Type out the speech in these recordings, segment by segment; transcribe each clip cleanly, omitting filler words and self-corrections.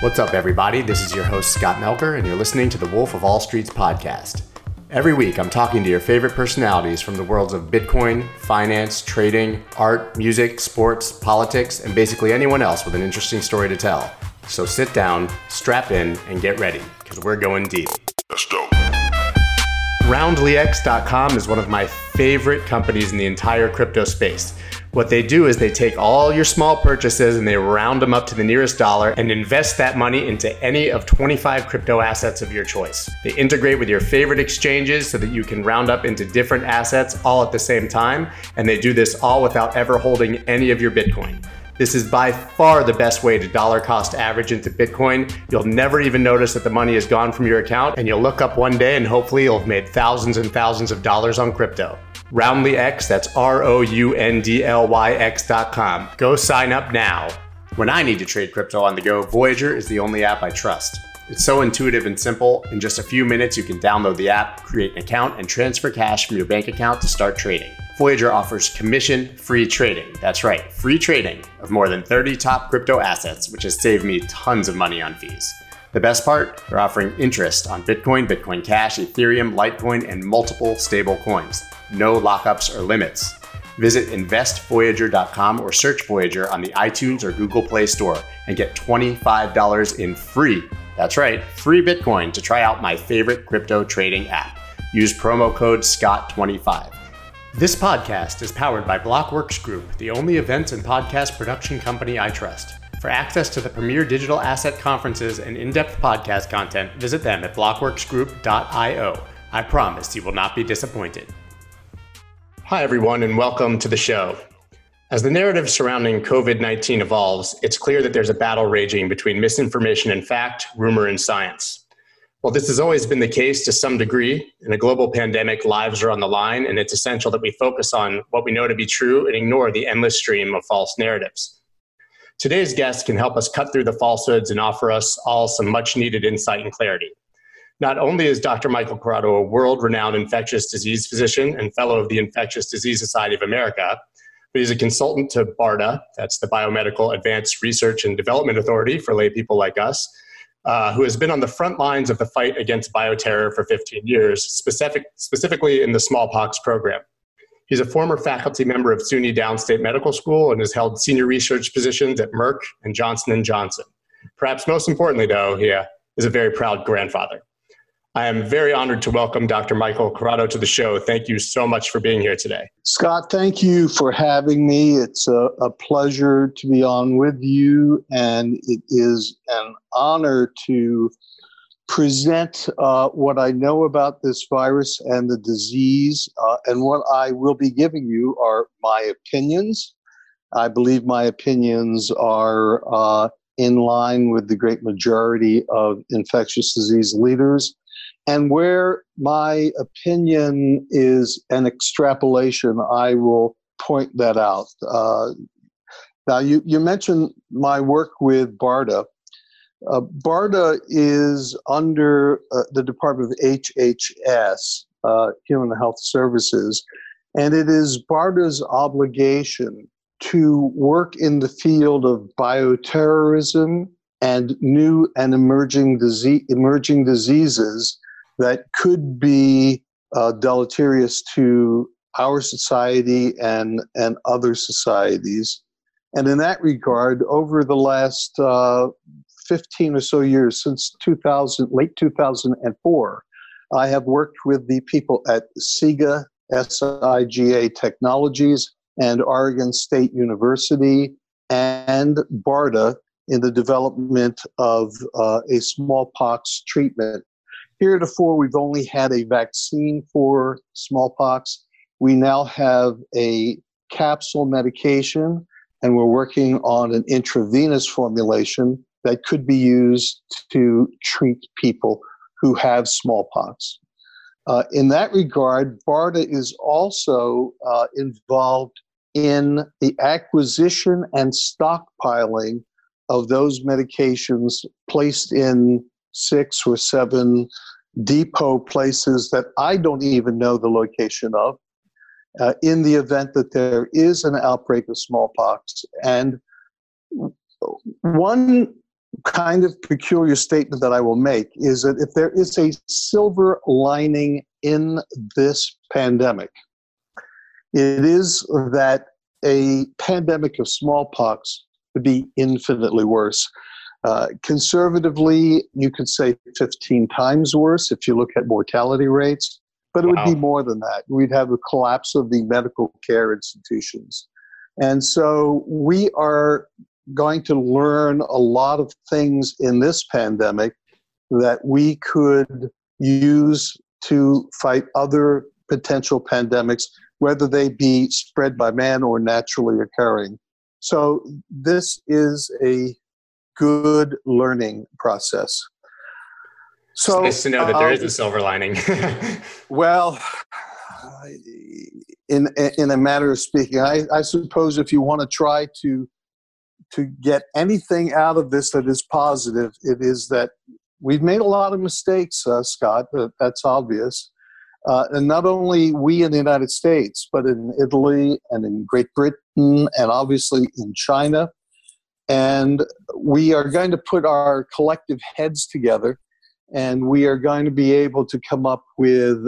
What's up, everybody? This is your host, Scott Melker, and you're listening to the Wolf of All Streets podcast. Every week, I'm talking to your favorite personalities from the worlds of Bitcoin, finance, trading, art, music, sports, politics, and basically anyone else with an interesting story to tell. So sit down, strap in, and get ready, because we're going deep. Let's go. RoundlyX.com is one of my favorite companies in the entire crypto space. What they do is they take all your small purchases and they round them up to the nearest dollar and invest that money into any of 25 crypto assets of your choice. They integrate with your favorite exchanges so that you can round up into different assets all at the same time, and they do this all without ever holding any of your Bitcoin. This is by far the best way to dollar cost average into Bitcoin. You'll never even notice that the money is gone from your account, and you'll look up one day and hopefully you'll have made thousands and thousands of dollars on crypto. RoundlyX, that's ROUNDLYX.com. Go sign up now. When I need to trade crypto on the go, Voyager is the only app I trust. It's so intuitive and simple. In just a few minutes, you can download the app, create an account, and transfer cash from your bank account to start trading. Voyager offers commission-free trading. That's right, free trading of more than 30 top crypto assets, which has saved me tons of money on fees. The best part, they're offering interest on Bitcoin, Bitcoin Cash, Ethereum, Litecoin, and multiple stable coins. No lockups or limits. Visit investvoyager.com or search Voyager on the iTunes or Google Play Store and get $25 in free, that's right, free Bitcoin to try out my favorite crypto trading app. Use promo code SCOTT25. This podcast is powered by Blockworks Group, the only events and podcast production company I trust. For access to the premier digital asset conferences and in-depth podcast content, visit them at blockworksgroup.io. I promise you will not be disappointed. Hi, everyone, and welcome to the show. As the narrative surrounding COVID-19 evolves, it's clear that there's a battle raging between misinformation and fact, rumor and science. While this has always been the case to some degree, in a global pandemic, lives are on the line, and it's essential that we focus on what we know to be true and ignore the endless stream of false narratives. Today's guest can help us cut through the falsehoods and offer us all some much-needed insight and clarity. Not only is Dr. Michael Corrado a world-renowned infectious disease physician and fellow of the Infectious Disease Society of America, but he's a consultant to BARDA, that's the Biomedical Advanced Research and Development Authority for lay people like us, who has been on the front lines of the fight against bioterror for 15 years, specifically in the smallpox program. He's a former faculty member of SUNY Downstate Medical School and has held senior research positions at Merck and Johnson & Johnson. Perhaps most importantly, though, he is a very proud grandfather. I am very honored to welcome Dr. Michael Corrado to the show. Thank you so much for being here today. Scott, thank you for having me. It's a pleasure to be on with you, and it is an honor to present what I know about this virus and the disease, and what I will be giving you are my opinions. I believe my opinions are in line with the great majority of infectious disease leaders. And where my opinion is an extrapolation, I will point that out. Now, you mentioned my work with BARDA. BARDA is under the Department of HHS, Human Health Services, and it is BARDA's obligation to work in the field of bioterrorism and new and emerging diseases that could be deleterious to our society and other societies. And in that regard, over the last 15 or so years, since late 2004, I have worked with the people at SIGA, SIGA Technologies, and Oregon State University, and BARDA in the development of a smallpox treatment. Heretofore, we've only had a vaccine for smallpox. We now have a capsule medication, and we're working on an intravenous formulation that could be used to treat people who have smallpox. In that regard, BARDA is also involved in the acquisition and stockpiling of those medications placed in 6 or 7 depot places that I don't even know the location of, in the event that there is an outbreak of smallpox. And one kind of peculiar statement that I will make is that if there is a silver lining in this pandemic, it is that a pandemic of smallpox would be infinitely worse. Conservatively, you could say 15 times worse if you look at mortality rates, but it [S2] Wow. [S1] Would be more than that. We'd have a collapse of the medical care institutions. And so we are going to learn a lot of things in this pandemic that we could use to fight other potential pandemics, whether they be spread by man or naturally occurring. So this is a good learning process. So it's nice to know that there is a silver lining. Well, in a matter of speaking, I suppose if you want to try to get anything out of this that is positive, it is that we've made a lot of mistakes, Scott, that's obvious. And not only we in the United States, but in Italy and in Great Britain and obviously in China. And we are going to put our collective heads together, and we are going to be able to come up with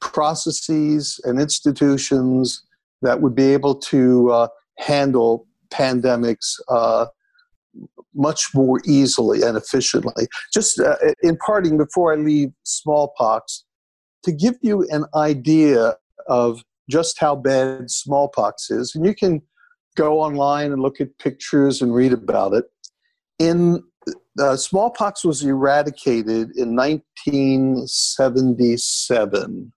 processes and institutions that would be able to handle pandemics much more easily and efficiently. Just in parting, before I leave smallpox, to give you an idea of just how bad smallpox is, and you can go online and look at pictures and read about it. Smallpox was eradicated in 1977,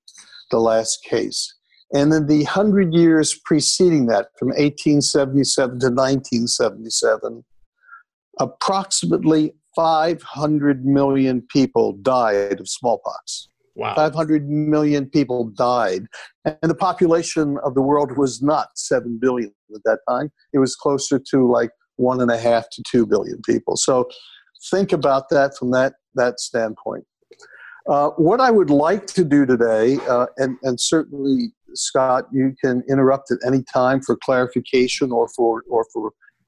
the last case. And in the 100 years preceding that, from 1877 to 1977, approximately 500 million people died of smallpox. Wow. 500 million people died. And the population of the world was not 7 billion at that time. It was closer to like 1.5 to 2 billion people. So think about that from that standpoint. What I would like to do today, and certainly, Scott, you can interrupt at any time for clarification or for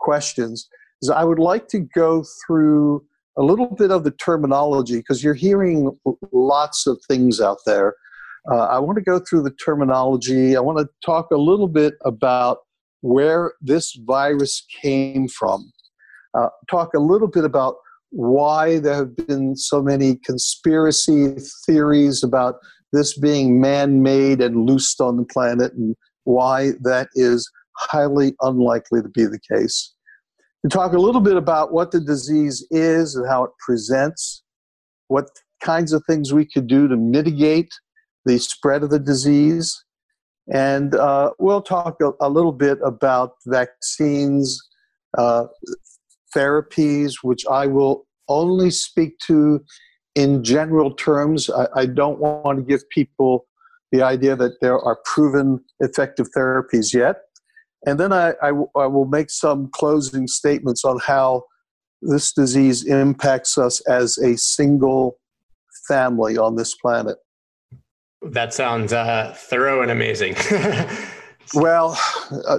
questions, is I would like to go through a little bit of the terminology, because you're hearing lots of things out there. I want to go through the terminology. I want to talk a little bit about where this virus came from. Talk a little bit about why there have been so many conspiracy theories about this being man-made and loosed on the planet, and why that is highly unlikely to be the case. We talk a little bit about what the disease is and how it presents, what kinds of things we could do to mitigate the spread of the disease, and we'll talk a little bit about vaccines, therapies, which I will only speak to in general terms. I don't want to give people the idea that there are proven effective therapies yet. And then I will make some closing statements on how this disease impacts us as a single family on this planet. That sounds thorough and amazing. Well,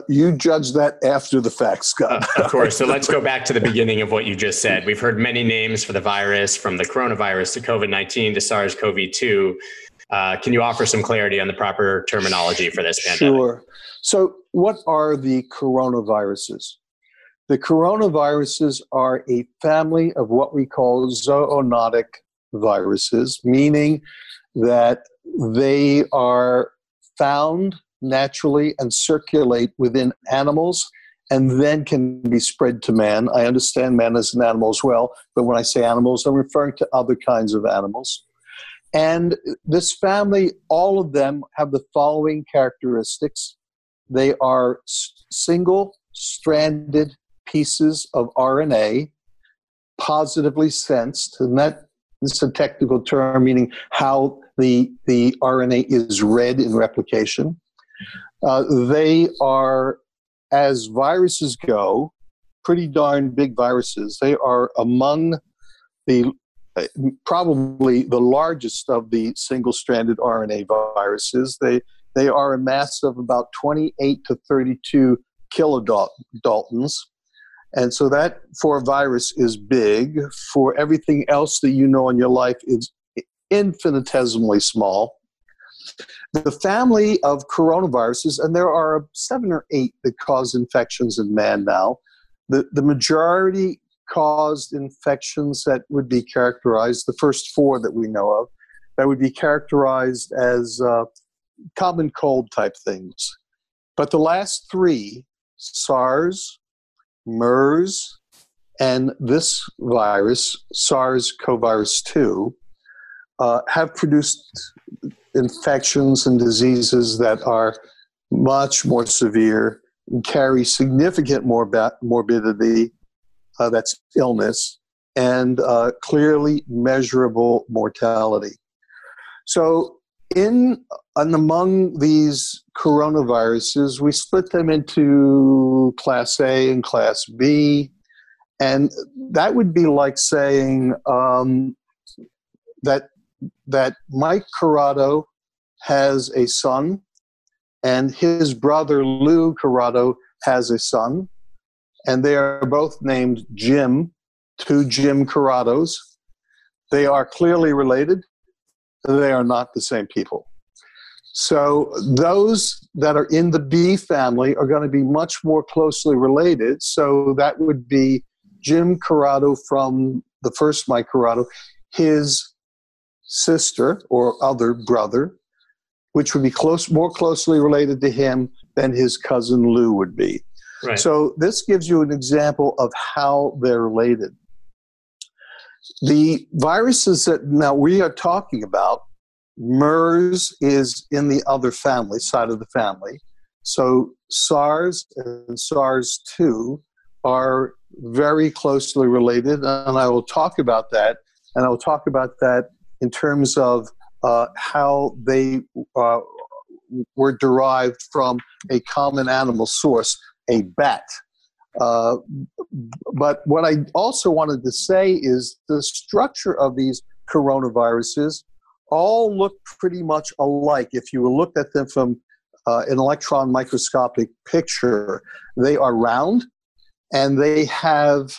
you judge that after the fact, Scott. Of course. So let's go back to the beginning of what you just said. We've heard many names for the virus, from the coronavirus to COVID-19 to SARS-CoV-2. Can you offer some clarity on the proper terminology for this pandemic? Sure. So what are the coronaviruses? The coronaviruses are a family of what we call zoonotic viruses, meaning that they are found naturally and circulate within animals and then can be spread to man. I understand man is an animal as well, but when I say animals, I'm referring to other kinds of animals. And this family, all of them have the following characteristics. They are single-stranded pieces of RNA, positively sensed, and that is a technical term meaning how the RNA is read in replication. They are, as viruses go, pretty darn big viruses. They are among the probably the largest of the single-stranded RNA viruses. They are a mass of about 28 to 32 kilodaltons. And so that, for a virus, is big. For everything else that you know in your life, it's infinitesimally small. The family of coronaviruses, and there are 7 or 8 that cause infections in man now, the majority caused infections that would be characterized, the first 4 that we know of, that would be characterized as common cold type things. But the last 3, SARS, MERS, and this virus, SARS-CoV-2, have produced infections and diseases that are much more severe and carry significant morbidity, that's illness, and clearly measurable mortality. So in and among these coronaviruses, we split them into Class A and Class B, and that would be like saying that Mike Corrado has a son, and his brother Lou Corrado has a son, and they are both named Jim, 2 Jim Corrados. They are clearly related. They are not the same people. So those that are in the B family are going to be much more closely related. So that would be Jim Corrado from the first Mike Corrado, his sister or other brother, which would be more closely related to him than his cousin Lou would be. Right. So this gives you an example of how they're related. The viruses that now we are talking about, MERS is in the other family, side of the family. So SARS and SARS-2 are very closely related, and I will talk about that, and I'll talk about that in terms of how they were derived from a common animal source, a bat. But what I also wanted to say is the structure of these coronaviruses all look pretty much alike. If you looked at them from an electron microscopic picture, they are round, and they have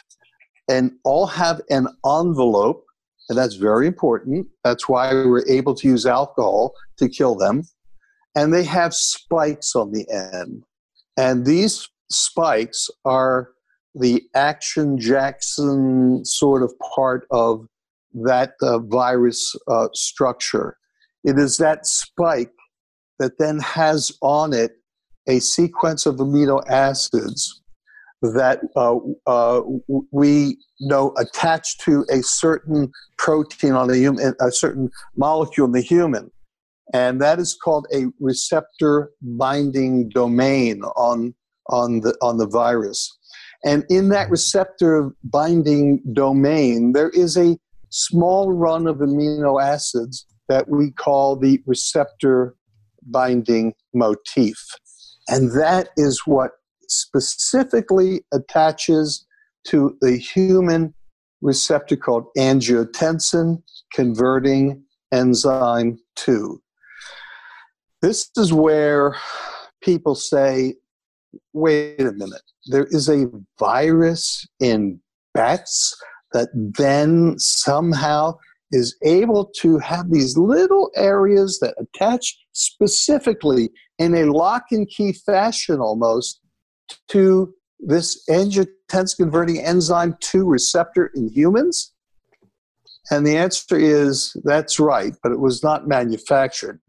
all have an envelope, and that's very important. That's why we were able to use alcohol to kill them. And they have spikes on the end. And these spikes are the Action-Jackson sort of part of that virus structure. It is that spike that then has on it a sequence of amino acids that we know attached to a certain protein on the human, a certain molecule in the human, and that is called a receptor binding domain on the virus. And in that receptor binding domain, there is a small run of amino acids that we call the receptor binding motif, and that is what specifically attaches to the human receptor called angiotensin converting enzyme 2. This is where people say, wait a minute, there is a virus in bats that then somehow is able to have these little areas that attach specifically in a lock and key fashion almost to this angiotensin-converting enzyme 2 receptor in humans? And the answer is, that's right, but it was not manufactured.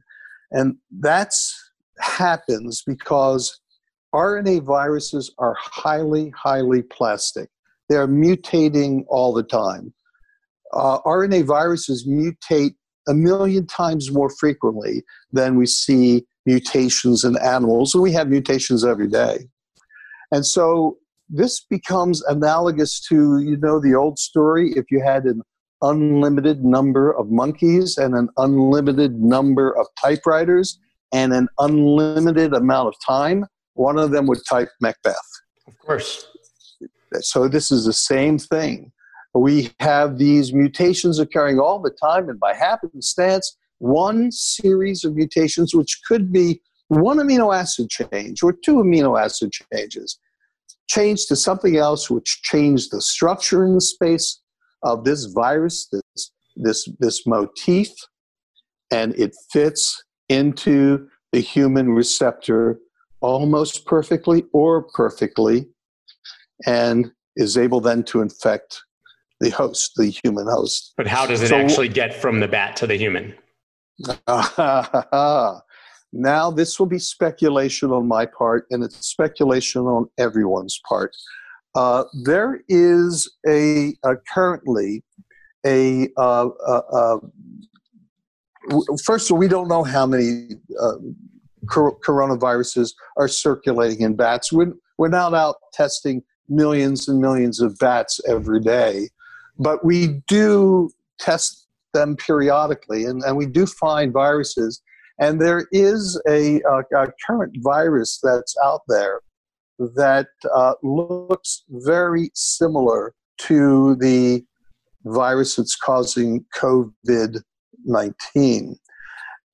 And that happens because RNA viruses are highly, highly plastic. They're mutating all the time. RNA viruses mutate a million times more frequently than we see mutations in animals, and we have mutations every day. And so this becomes analogous to, you know, the old story, if you had an unlimited number of monkeys and an unlimited number of typewriters and an unlimited amount of time, one of them would type Macbeth. Of course. So this is the same thing. We have these mutations occurring all the time, and by happenstance, one series of mutations, which could be one amino acid change or 2 amino acid changes, changed to something else, which changed the structure and the space of this virus, this motif, and it fits into the human receptor almost perfectly or perfectly, and is able then to infect the host, the human host. But how does it actually get from the bat to the human? Now this will be speculation on my part, and it's speculation on everyone's part. There is first of all, we don't know how many coronaviruses are circulating in bats. We're not out testing millions and millions of bats every day, but we do test them periodically, and we do find viruses. And there is a current virus that's out there that looks very similar to the virus that's causing COVID-19.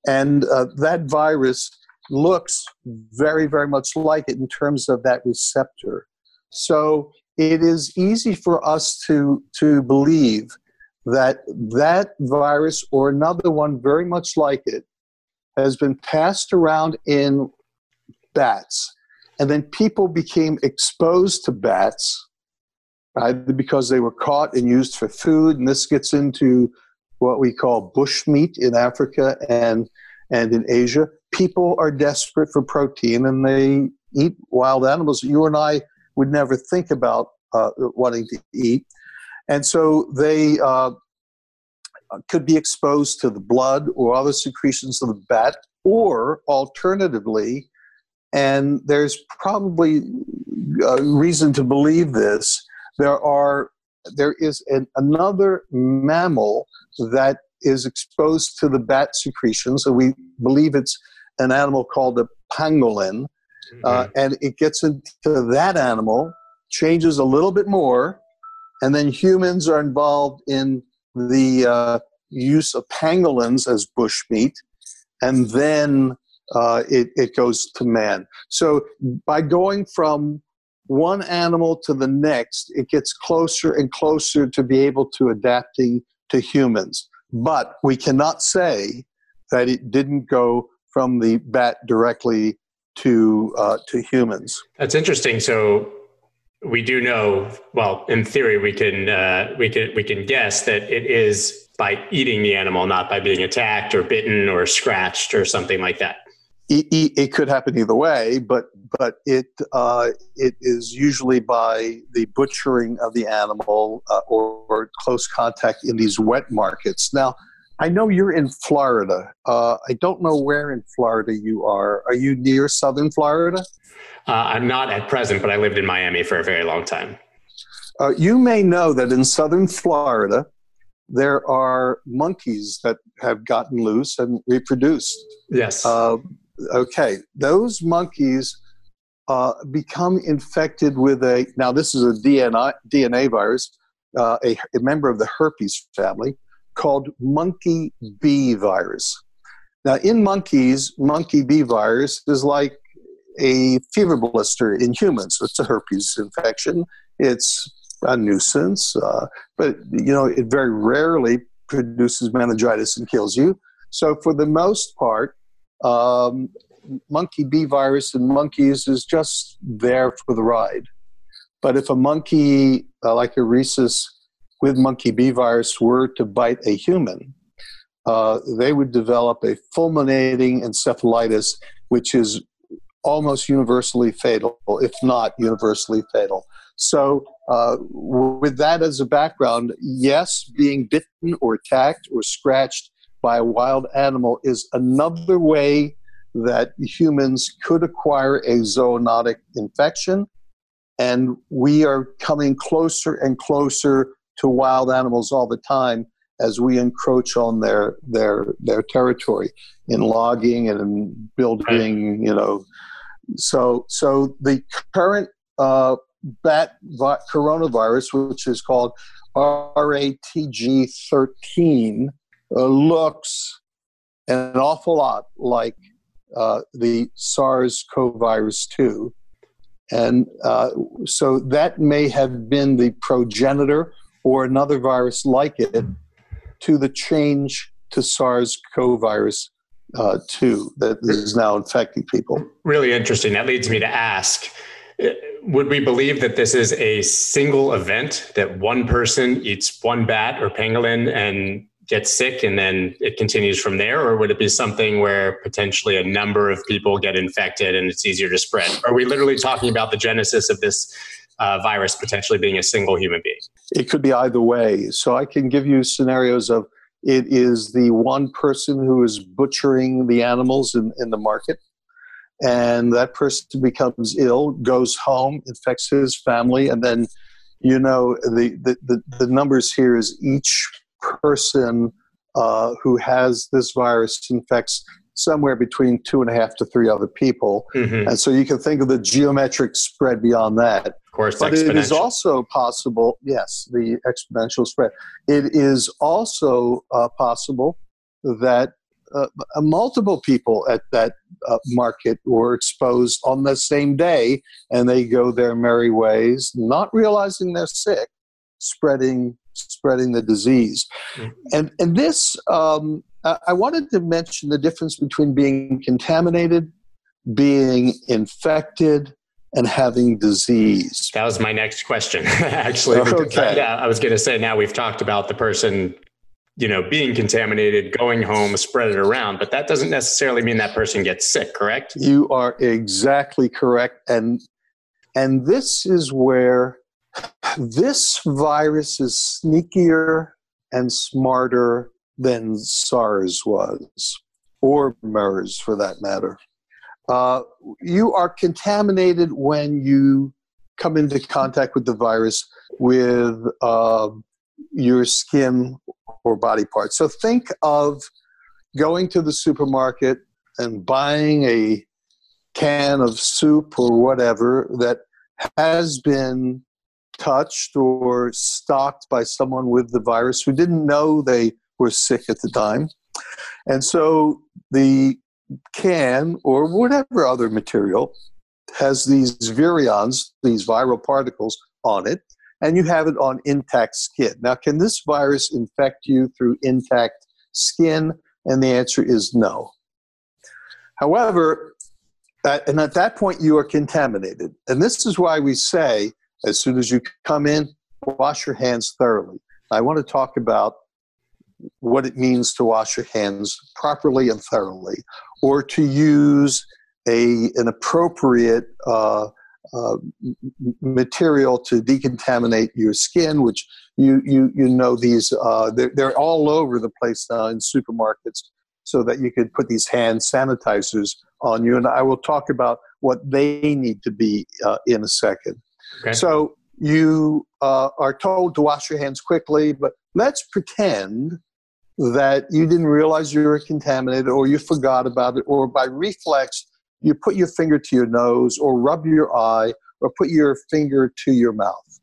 And that virus looks very, very much like it in terms of that receptor. So it is easy for us to believe that that virus or another one very much like it has been passed around in bats. And then people became exposed to bats, either because they were caught and used for food, and this gets into what we call bushmeat in Africa and in Asia. People are desperate for protein, and they eat wild animals you and I would never think about wanting to eat. And so they could be exposed to the blood or other secretions of the bat, or alternatively, and there's probably a reason to believe this, there is another mammal that is exposed to the bat secretions, and we believe it's an animal called a pangolin, and it gets into that animal, changes a little bit more, and then humans are involved in the use of pangolins as bushmeat, and then it goes to man. So by going from one animal to the next, it gets closer and closer to be able to adapting to humans. But we cannot say that it didn't go from the bat directly to humans. That's interesting. So we do know, well, in theory, we can guess that it is by eating the animal, not by being attacked or bitten or scratched or something like that. It could happen either way, but it is usually by the butchering of the animal or close contact in these wet markets. Now, I know you're in Florida. I don't know where in Florida you are. Are you near southern Florida? I'm not at present, but I lived in Miami for a very long time. You may know that in southern Florida, there are monkeys that have gotten loose and reproduced. Yes. Okay. Those monkeys become infected with now this is a DNA virus, a member of the herpes family, called monkey bee virus. Now, in monkeys, monkey bee virus is like a fever blister in humans. It's a herpes infection. It's a nuisance, but it very rarely produces meningitis and kills you. So for the most part, monkey bee virus in monkeys is just there for the ride. But if a monkey like a rhesus with monkey bee virus were to bite a human, they would develop a fulminating encephalitis, which is almost universally fatal, if not universally fatal. So with that as a background, yes, being bitten or attacked or scratched by a wild animal is another way that humans could acquire a zoonotic infection. And we are coming closer and closer to wild animals all the time as we encroach on their territory in logging and in building, So the current bat coronavirus, which is called RATG13, looks an awful lot like the SARS-CoV-2, And so that may have been the progenitor or another virus like it to the change to SARS-CoV-2 that is now infecting people. Really interesting. That leads me to ask, would we believe that this is a single event, that one person eats one bat or pangolin and gets sick and then it continues from there? Or would it be something where potentially a number of people get infected and it's easier to spread? Are we literally talking about the genesis of this virus potentially being a single human being? It could be either way. So I can give you scenarios of it is the one person who is butchering the animals in the market, and that person becomes ill, goes home, infects his family, and then, you know, the numbers here is each person who has this virus infects somewhere between 2.5 to 3 other people. Mm-hmm. And so you can think of the geometric spread beyond that. Of course, but it is also possible, yes, the exponential spread. It is also possible that multiple people at that market were exposed on the same day, and they go their merry ways, not realizing they're sick, spreading the disease. Mm-hmm. And this, I wanted to mention the difference between being contaminated, being infected, and having disease. That was my next question, actually. Okay. Yeah, I was going to say, now we've talked about the person, you know, being contaminated, going home, spread it around, but that doesn't necessarily mean that person gets sick, correct? You are exactly correct. And this is where this virus is sneakier and smarter than SARS was, or MERS for that matter. You are contaminated when you come into contact with the virus with your skin or body parts. So think of going to the supermarket and buying a can of soup or whatever that has been touched or stocked by someone with the virus who didn't know they were sick at the time. And so the can or whatever other material has these virions, these viral particles on it, and you have it on intact skin. Now, can this virus infect you through intact skin? And the answer is no. However, and at that point, you are contaminated. And this is why we say, as soon as you come in, wash your hands thoroughly. I want to talk about what it means to wash your hands properly and thoroughly, or to use an appropriate material to decontaminate your skin, which you know these, they're all over the place now in supermarkets, so that you could put these hand sanitizers on you. And I will talk about what they need to be in a second. Okay. So you are told to wash your hands quickly, but let's pretend that you didn't realize you were contaminated, or you forgot about it, or by reflex, you put your finger to your nose, or rub your eye, or put your finger to your mouth.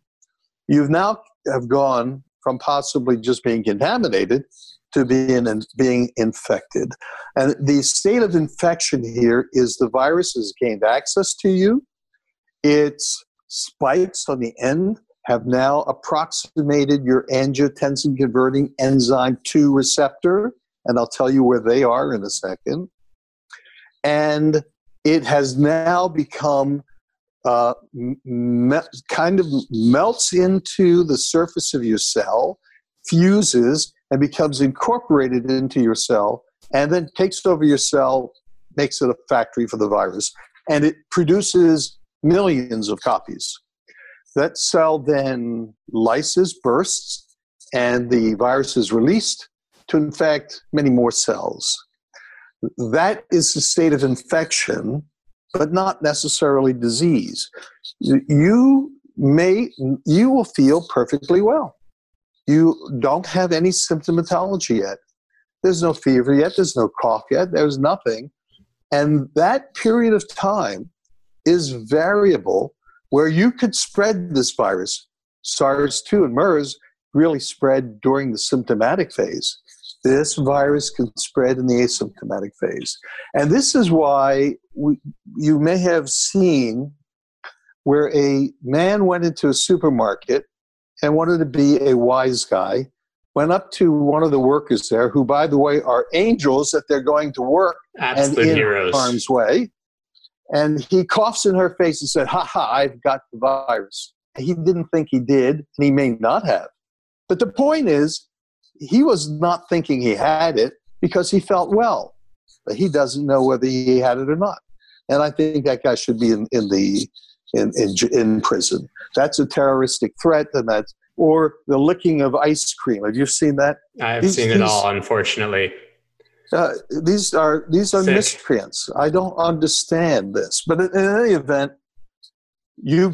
You've now have gone from possibly just being contaminated to being infected. And the state of infection here is the virus has gained access to you. Its spikes on the end have now approximated your angiotensin-converting enzyme 2 receptor, and I'll tell you where they are in a second. And it has now become kind of melts into the surface of your cell, fuses, and becomes incorporated into your cell, and then takes over your cell, makes it a factory for the virus. And it produces millions of copies. That cell then lyses, bursts, and the virus is released to infect many more cells. That is the state of infection, but not necessarily disease. You will feel perfectly well. You don't have any symptomatology yet. There's no fever yet. There's no cough yet. There's nothing. And that period of time is variable, where you could spread this virus. SARS-2 and MERS really spread during the symptomatic phase. This virus can spread in the asymptomatic phase. And this is why you may have seen where a man went into a supermarket and wanted to be a wise guy, went up to one of the workers there, who, by the way, are angels that they're going to work absolute and in heroes. Harm's way. And he coughs in her face and said, "Ha ha, I've got the virus." He didn't think he did, and he may not have. But the point is, he was not thinking he had it because he felt well. But he doesn't know whether he had it or not. And I think that guy should be in prison. That's a terroristic threat, and that's or the licking of ice cream. Have you seen that? I've seen it all, unfortunately. These are sick miscreants. I don't understand this. But in any event, you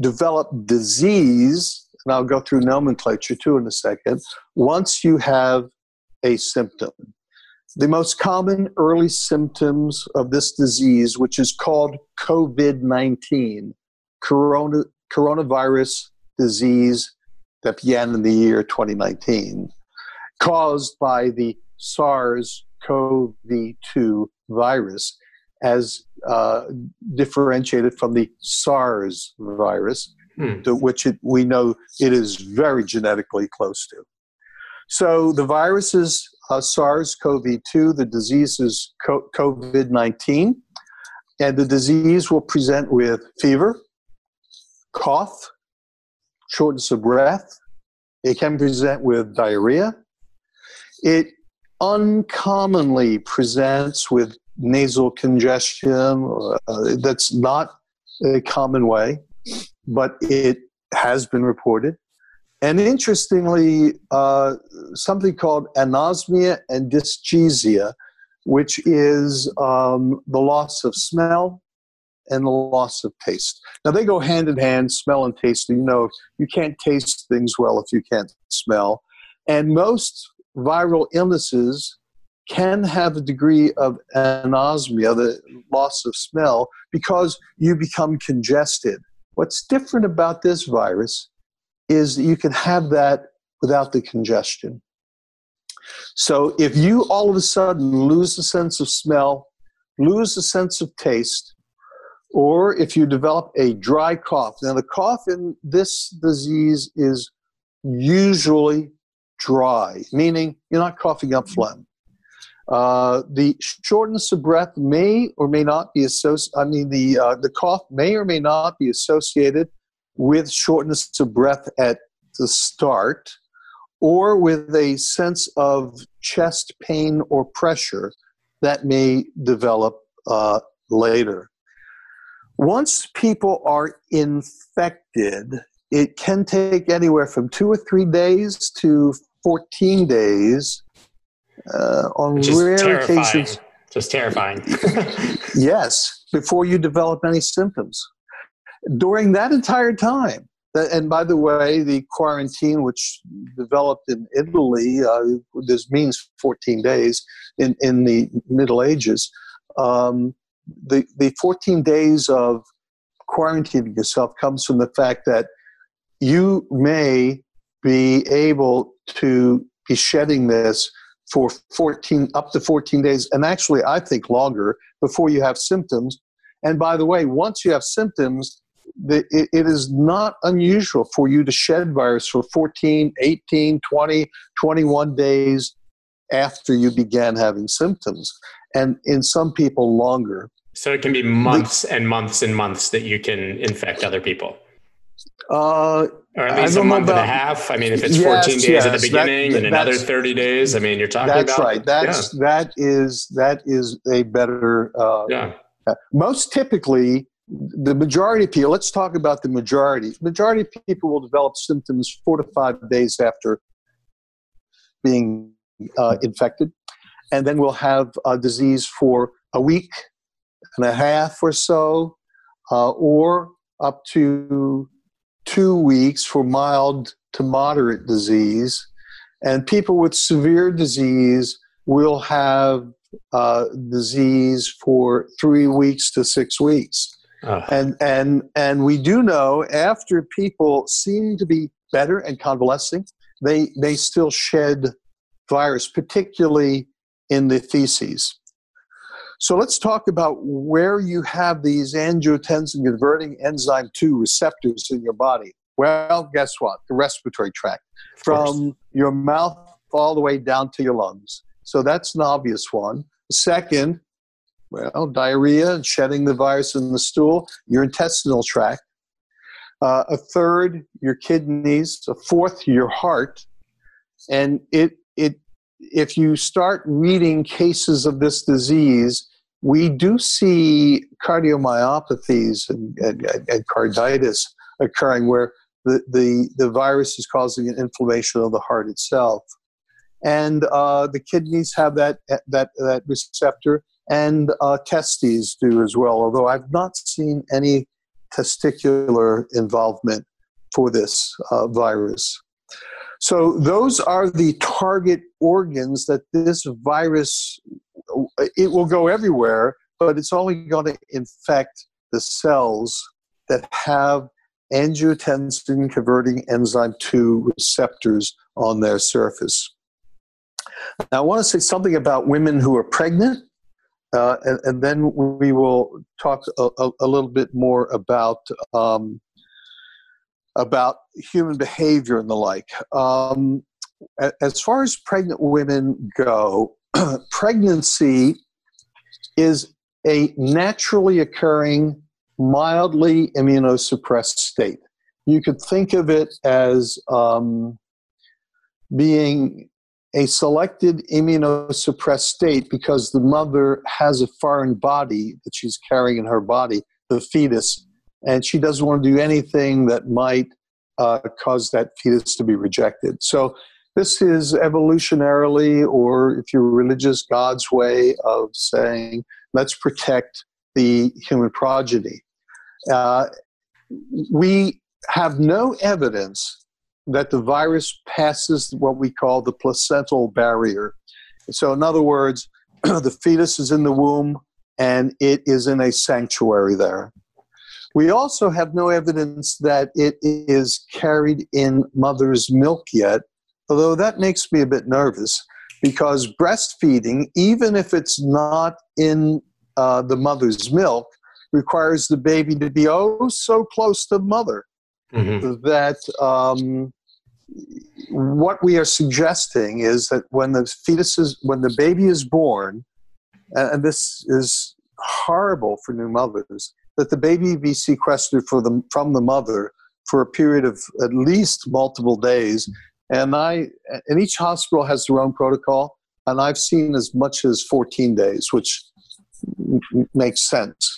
develop disease, and I'll go through nomenclature too in a second, once you have a symptom. The most common early symptoms of this disease, which is called COVID-19, coronavirus disease that began in the year 2019, caused by the SARS-CoV-2 virus, as differentiated from the SARS virus, to which we know it is very genetically close to. So the virus is SARS-CoV-2, the disease is COVID-19, and the disease will present with fever, cough, shortness of breath. It can present with diarrhea. It uncommonly presents with nasal congestion. That's not a common way, but it has been reported. And interestingly, something called anosmia and dysgeusia, which is the loss of smell and the loss of taste. Now, they go hand in hand, smell and taste. You know, you can't taste things well if you can't smell. And most viral illnesses can have a degree of anosmia, the loss of smell, because you become congested. What's different about this virus is that you can have that without the congestion. So if you all of a sudden lose the sense of smell, lose the sense of taste, or if you develop a dry cough. Now, the cough in this disease is usually dry, meaning you're not coughing up phlegm. The shortness of breath may or may not be associated, the cough may or may not be associated with shortness of breath at the start, or with a sense of chest pain or pressure that may develop later. Once people are infected, it can take anywhere from 2 or 3 days to 14 days on rare terrifying. Occasions. Just terrifying. Yes, before you develop any symptoms. During that entire time, and by the way, the quarantine, which developed in Italy, this means 14 days in the Middle Ages, the 14 days of quarantining yourself comes from the fact that you may be able to be shedding this for up to 14 days, and actually I think longer, before you have symptoms. And by the way, once you have symptoms, it is not unusual for you to shed virus for 14, 18, 20, 21 days after you began having symptoms, and in some people longer. So it can be months and months and months that you can infect other people. Or at least a month and a half. I mean, if it's 14 days at the beginning and another 30 days, I mean, you're talking about... That's right. That is a better... Most typically... The majority of people, let's talk about the majority. The majority of people will develop symptoms 4 to 5 days after being infected, and then will have disease for a week and a half or so, or up to 2 weeks for mild to moderate disease. And people with severe disease will have disease for 3 weeks to 6 weeks. And we do know after people seem to be better and convalescing, they still shed virus, particularly in the feces. So let's talk about where you have these angiotensin-converting enzyme 2 receptors in your body. Well, guess what? The respiratory tract, from your mouth all the way down to your lungs. So that's an obvious one. Second, well, diarrhea and shedding the virus in the stool, your intestinal tract. A third, your kidneys. A fourth, your heart. And if you start reading cases of this disease, we do see cardiomyopathies and carditis occurring where the virus is causing an inflammation of the heart itself. And the kidneys have that receptor, and testes do as well, although I've not seen any testicular involvement for this virus. So those are the target organs that this virus, it will go everywhere, but it's only going to infect the cells that have angiotensin-converting enzyme 2 receptors on their surface. Now, I want to say something about women who are pregnant, and then we will talk a little bit more about human behavior and the like. As far as pregnant women go, pregnancy is a naturally occurring, mildly immunosuppressed state. You could think of it as being a selected immunosuppressed state because the mother has a foreign body that she's carrying in her body, the fetus, and she doesn't want to do anything that might cause that fetus to be rejected. So this is evolutionarily, or if you're religious, God's way of saying, let's protect the human progeny. We have no evidence that the virus passes what we call the placental barrier. So in other words, the fetus is in the womb and it is in a sanctuary there. We also have no evidence that it is carried in mother's milk yet, although that makes me a bit nervous because breastfeeding, even if it's not in the mother's milk, requires the baby to be oh so close to mother. Mm-hmm. That what we are suggesting is that when the baby is born, and this is horrible for new mothers, that the baby be sequestered from the mother for a period of at least multiple days. And each hospital has their own protocol, and I've seen as much as 14 days, which makes sense.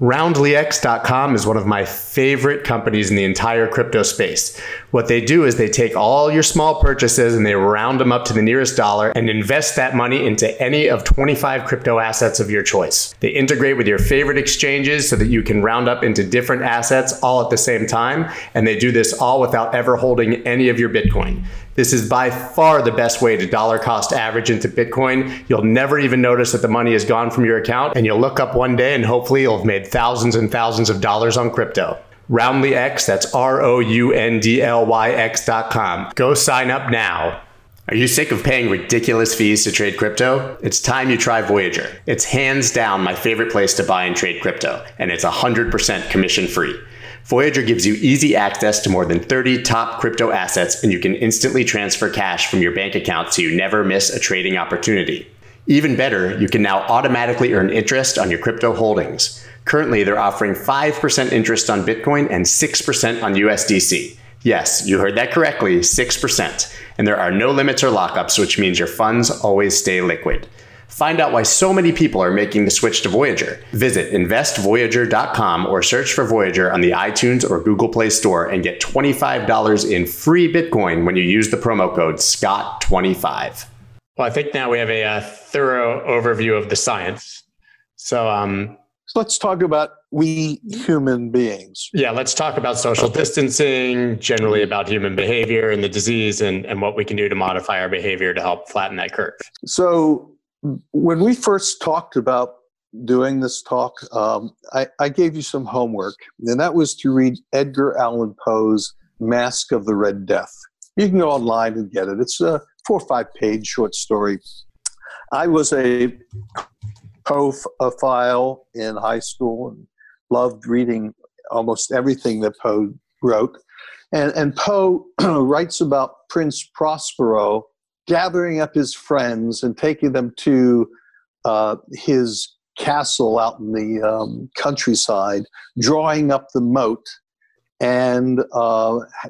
RoundlyX.com is one of my favorite companies in the entire crypto space. What they do is they take all your small purchases and they round them up to the nearest dollar and invest that money into any of 25 crypto assets of your choice. They integrate with your favorite exchanges so that you can round up into different assets all at the same time. And they do this all without ever holding any of your Bitcoin. This is by far the best way to dollar cost average into Bitcoin. You'll never even notice that the money is gone from your account, and you'll look up one day and hopefully you'll have made thousands and thousands of dollars on crypto. RoundlyX, that's RoundlyX.com. Go sign up now. Are you sick of paying ridiculous fees to trade crypto? It's time you try Voyager. It's hands down my favorite place to buy and trade crypto, and it's 100% commission free. Voyager gives you easy access to more than 30 top crypto assets, and you can instantly transfer cash from your bank account so you never miss a trading opportunity. Even better, you can now automatically earn interest on your crypto holdings. Currently, they're offering 5% interest on Bitcoin and 6% on USDC. Yes, you heard that correctly, 6%. And there are no limits or lockups, which means your funds always stay liquid. Find out why so many people are making the switch to Voyager. Visit investvoyager.com or search for Voyager on the iTunes or Google Play Store and get $25 in free Bitcoin when you use the promo code SCOTT25. Well, I think now we have a thorough overview of the science. So let's talk about we human beings. Yeah, let's talk about social distancing, generally about human behavior and the disease and what we can do to modify our behavior to help flatten that curve. So when we first talked about doing this talk, I gave you some homework, and that was to read Edgar Allan Poe's Mask of the Red Death. You can go online and get it. It's a 4- or 5-page short story. I was a Poe-phile in high school and loved reading almost everything that Poe wrote. And Poe writes about Prince Prospero gathering up his friends and taking them to his castle out in the countryside, drawing up the moat, and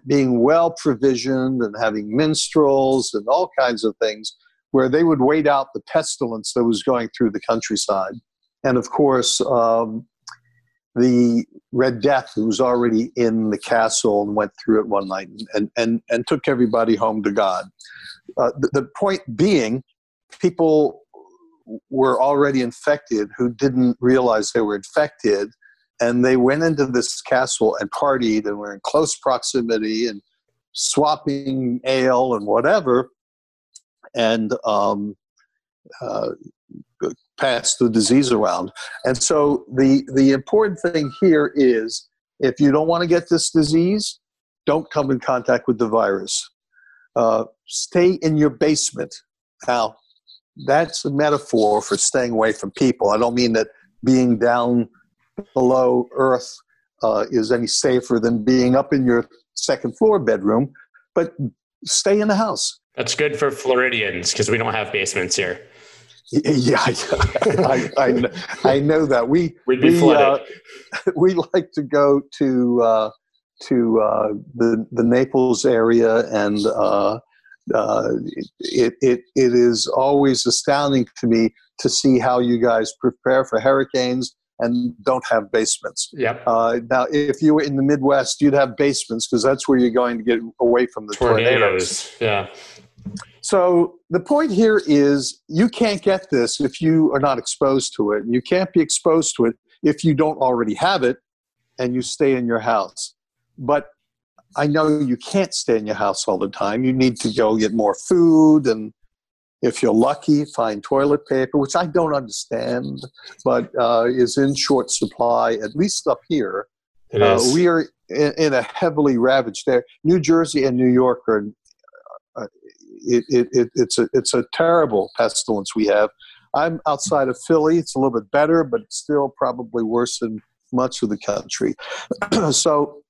being well provisioned and having minstrels and all kinds of things, where they would wait out the pestilence that was going through the countryside. And of course, the Red Death, who was already in the castle and went through it one night and took everybody home to God. The point being, people were already infected who didn't realize they were infected, and they went into this castle and partied and were in close proximity and swapping ale and whatever, and pass the disease around. And so the important thing here is, if you don't want to get this disease, don't come in contact with the virus. Stay in your basement. Now, that's a metaphor for staying away from people. I don't mean that being down below earth is any safer than being up in your second floor bedroom, but stay in the house. That's good for Floridians, because we don't have basements here. Yeah, I know that. We'd be flooded. We like to go to the Naples area, and it is always astounding to me to see how you guys prepare for hurricanes and don't have basements. Yep. Now, if you were in the Midwest, you'd have basements, because that's where you're going to get away from the tornadoes. Yeah. So the point here is, you can't get this if you are not exposed to it. And you can't be exposed to it if you don't already have it and you stay in your house. But I know you can't stay in your house all the time. You need to go get more food, and if you're lucky, find toilet paper, which I don't understand, but is in short supply, at least up here. It is. We are in a heavily ravaged area. New Jersey and New York are it's a terrible pestilence we have. I'm outside of Philly. It's a little bit better, but it's still probably worse than much of the country. So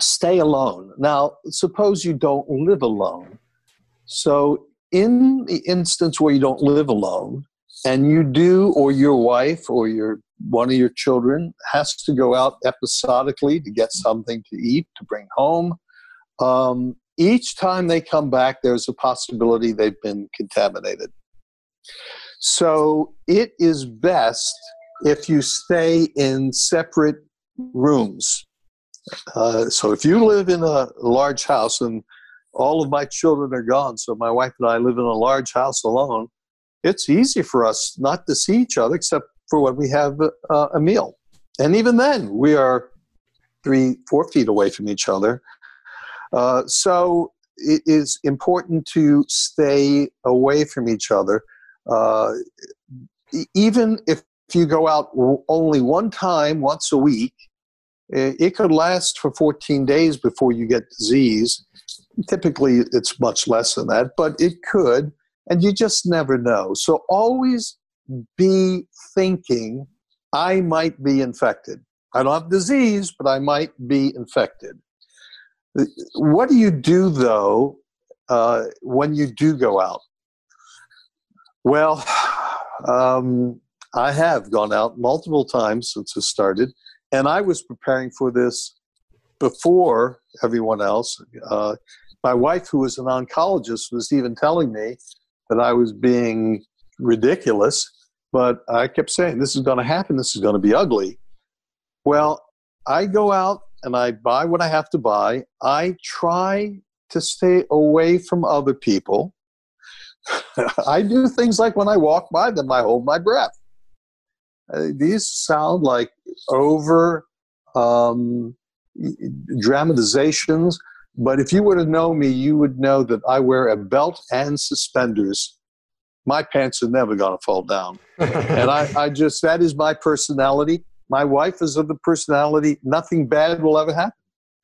stay alone. Now, suppose you don't live alone. So in the instance where you don't live alone, and you do, or your wife or one of your children has to go out episodically to get something to eat, to bring home, each time they come back, there's a possibility they've been contaminated. So it is best if you stay in separate rooms. So if you live in a large house, and all of my children are gone, so my wife and I live in a large house alone, it's easy for us not to see each other except for when we have a meal. And even then, we are 3-4 feet away from each other. So it is important to stay away from each other. Even if you go out only one time, once a week, it could last for 14 days before you get disease. Typically, it's much less than that, but it could, and you just never know. So always be thinking, I might be infected. I don't have disease, but I might be infected. What do you do, though, when you do go out? Well, I have gone out multiple times since it started, and I was preparing for this before everyone else. My wife, who was an oncologist, was even telling me that I was being ridiculous, but I kept saying, this is going to happen, this is going to be ugly. Well, I go out and I buy what I have to buy. I try to stay away from other people. I do things like, when I walk by them, I hold my breath. These sound like over dramatizations, but if you were to know me, you would know that I wear a belt and suspenders. My pants are never going to fall down. And I just, that is my personality. My wife is of the personality, nothing bad will ever happen.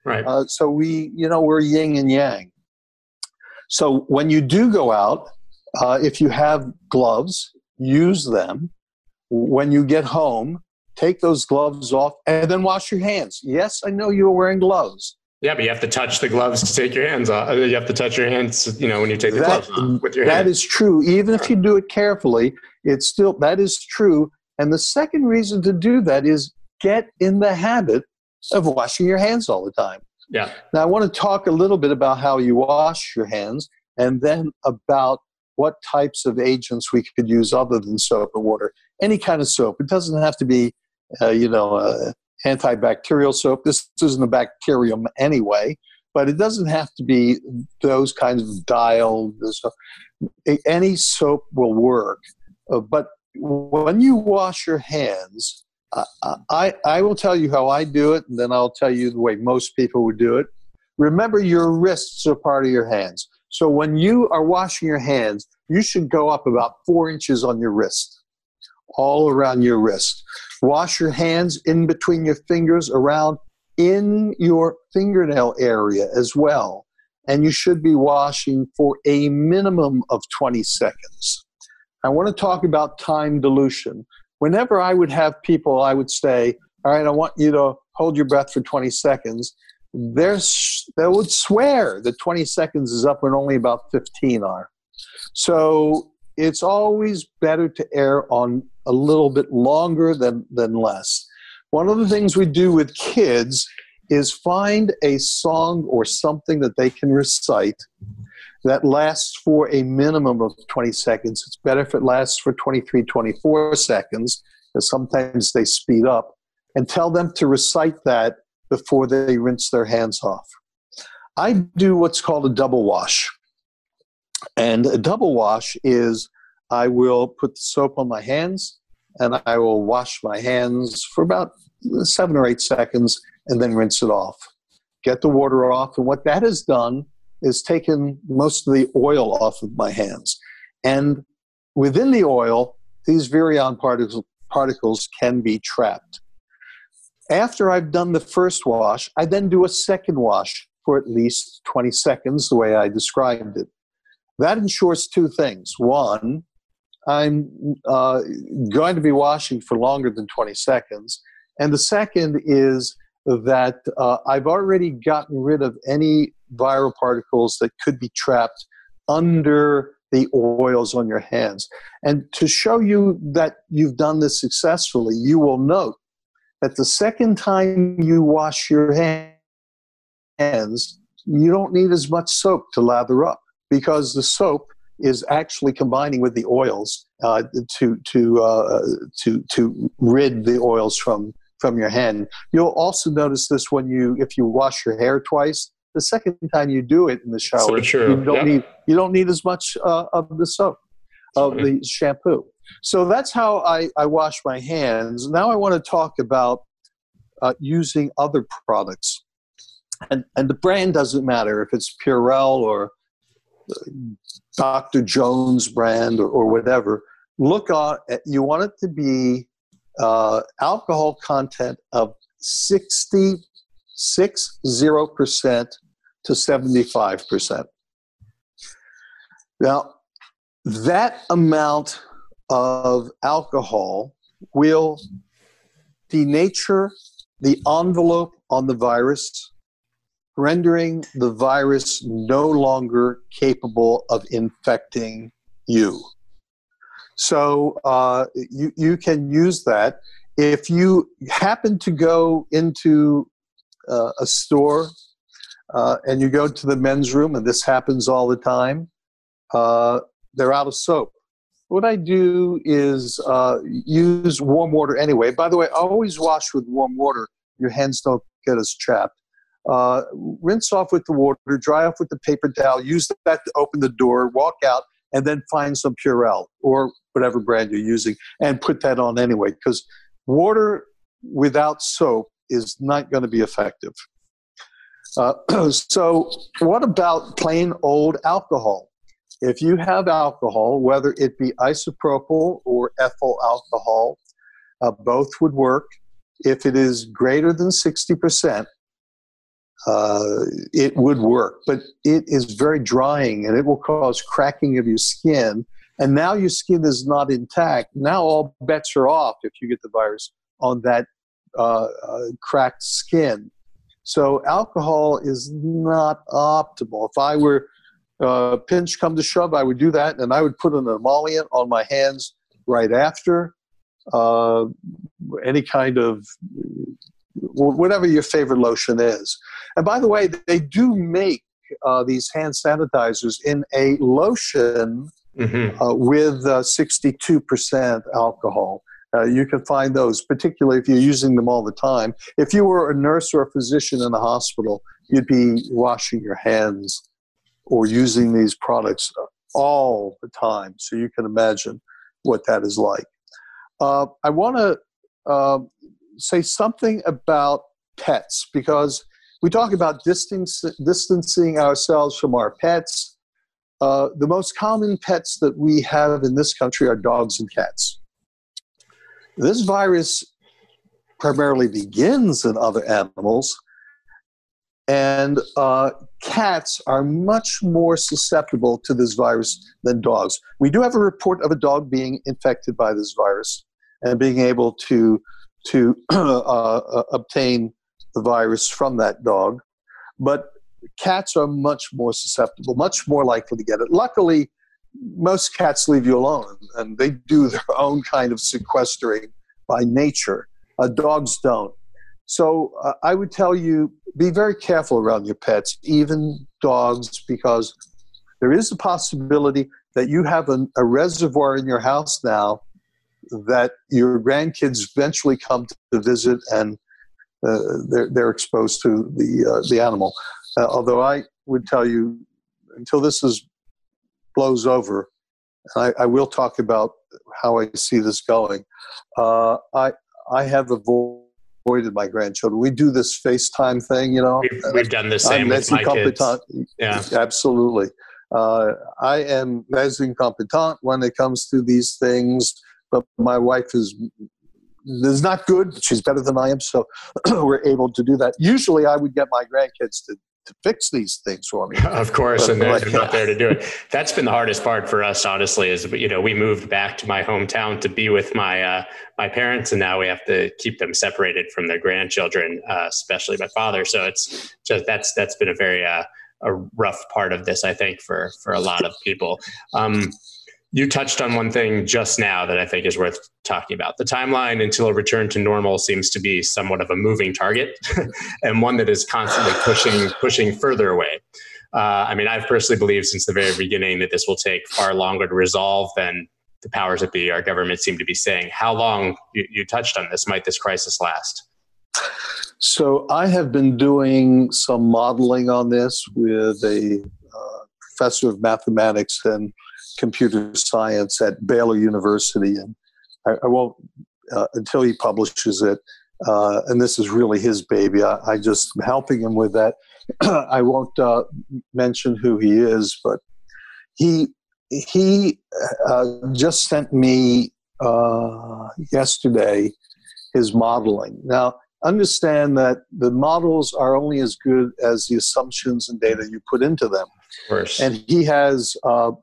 Right. So we're yin and yang. So when you do go out, if you have gloves, use them. when you get home, take those gloves off and then wash your hands. Yes, I know you were wearing gloves. Yeah, but you have to touch the gloves to take your hands off. You have to touch your hands, you know, when you take the gloves off with your hands. That is true. Even if you do it carefully, it's still, that is true. And the second reason to do that is get in the habit of washing your hands all the time. Yeah. Now, I want to talk a little bit about how you wash your hands and then about what types of agents we could use other than soap and water. Any kind of soap. It doesn't have to be, antibacterial soap. This isn't a bacterium anyway, but it doesn't have to be those kinds of dial. Any soap will work. But when you wash your hands, I will tell you how I do it, and then I'll tell you the way most people would do it. Remember, your wrists are part of your hands. So when you are washing your hands, you should go up about 4 inches on your wrist, all around your wrist. Wash your hands in between your fingers, around in your fingernail area as well. And you should be washing for a minimum of 20 seconds. I want to talk about time dilution. Whenever I would have people, I would say, all right, I want you to hold your breath for 20 seconds. They would swear that 20 seconds is up when only about 15 are. So it's always better to err on a little bit longer than less. One of the things we do with kids is find a song or something that they can recite that lasts for a minimum of 20 seconds. It's better if it lasts for 23, 24 seconds, because sometimes they speed up, and tell them to recite that before they rinse their hands off. I do what's called a double wash. And a double wash is I will put the soap on my hands, and I will wash my hands for about 7 or 8 seconds and then rinse it off. Get the water off, and what that has done is taken most of the oil off of my hands. And within the oil, these virion particles can be trapped. After I've done the first wash, I then do a second wash for at least 20 seconds, the way I described it. That ensures two things. One, I'm going to be washing for longer than 20 seconds. And the second is that I've already gotten rid of any viral particles that could be trapped under the oils on your hands. And to show you that you've done this successfully, you will note that the second time you wash your hands, you don't need as much soap to lather up, because the soap is actually combining with the oils to rid the oils from your hand. You'll also notice this when if you wash your hair twice. The second time you do it in the shower, you don't need as much of the soap, of the shampoo. So that's how I wash my hands. Now I want to talk about using other products. And the brand doesn't matter if it's Purell or Dr. Jones brand or whatever. You want it to be alcohol content of 60% to 75%. Now, that amount of alcohol will denature the envelope on the virus, rendering the virus no longer capable of infecting you. So you can use that. If you happen to go into a store and you go to the men's room, and this happens all the time, they're out of soap. What I do is use warm water anyway. By the way, always wash with warm water. Your hands don't get as trapped. Rinse off with the water, dry off with the paper towel, use that to open the door, walk out, and then find some Purell or whatever brand you're using and put that on anyway, because water without soap is not going to be effective. So what about plain old alcohol? If you have alcohol, whether it be isopropyl or ethyl alcohol, both would work. If it is greater than 60%, it would work, but it is very drying and it will cause cracking of your skin and now your skin is not intact, now all bets are off if you get the virus on that cracked skin. So alcohol is not optimal. If I were pinch come to shove, I would do that, and I would put an emollient on my hands right after. Any kind of whatever your favorite lotion is. And by the way, they do make these hand sanitizers in a lotion with 62% alcohol. You can find those, particularly if you're using them all the time. If you were a nurse or a physician in a hospital, you'd be washing your hands or using these products all the time. So you can imagine what that is like. I want to say something about pets, because we talk about distancing ourselves from our pets. The most common pets that we have in this country are dogs and cats. This virus primarily begins in other animals, and cats are much more susceptible to this virus than dogs. We do have a report of a dog being infected by this virus and being able to obtain the virus from that dog. But cats are much more susceptible, much more likely to get it. Luckily, most cats leave you alone, and they do their own kind of sequestering by nature. Dogs don't. So I would tell you, be very careful around your pets, even dogs, because there is the possibility that you have a reservoir in your house now that your grandkids eventually come to visit, and they're exposed to the animal. Although I would tell you, until this blows over, and I will talk about how I see this going, I have avoided my grandchildren. We do this FaceTime thing, you know. We've done the same with my kids. Yeah. Absolutely. I am as incompetent when it comes to these things. But my wife is not good, but she's better than I am, so we're able to do that. Usually I would get my grandkids to fix these things for me. Of course, but, and they're not there to do it. That's been the hardest part for us, honestly, is, you know, we moved back to my hometown to be with my my parents, and now we have to keep them separated from their grandchildren, especially my father. So it's just that's been a very a rough part of this, I think, for a lot of people. You touched on one thing just now that I think is worth talking about. The timeline until a return to normal seems to be somewhat of a moving target and one that is constantly pushing further away. I mean, I've personally believed since the very beginning that this will take far longer to resolve than the powers that be, our government, seem to be saying. How long, you touched on this, might this crisis last? So I have been doing some modeling on this with a professor of mathematics and computer science at Baylor University, and I won't until he publishes it, and this is really his baby. I just am helping him with that. I won't mention who he is, but he just sent me yesterday his modeling. Now, understand that the models are only as good as the assumptions and data you put into them. And he has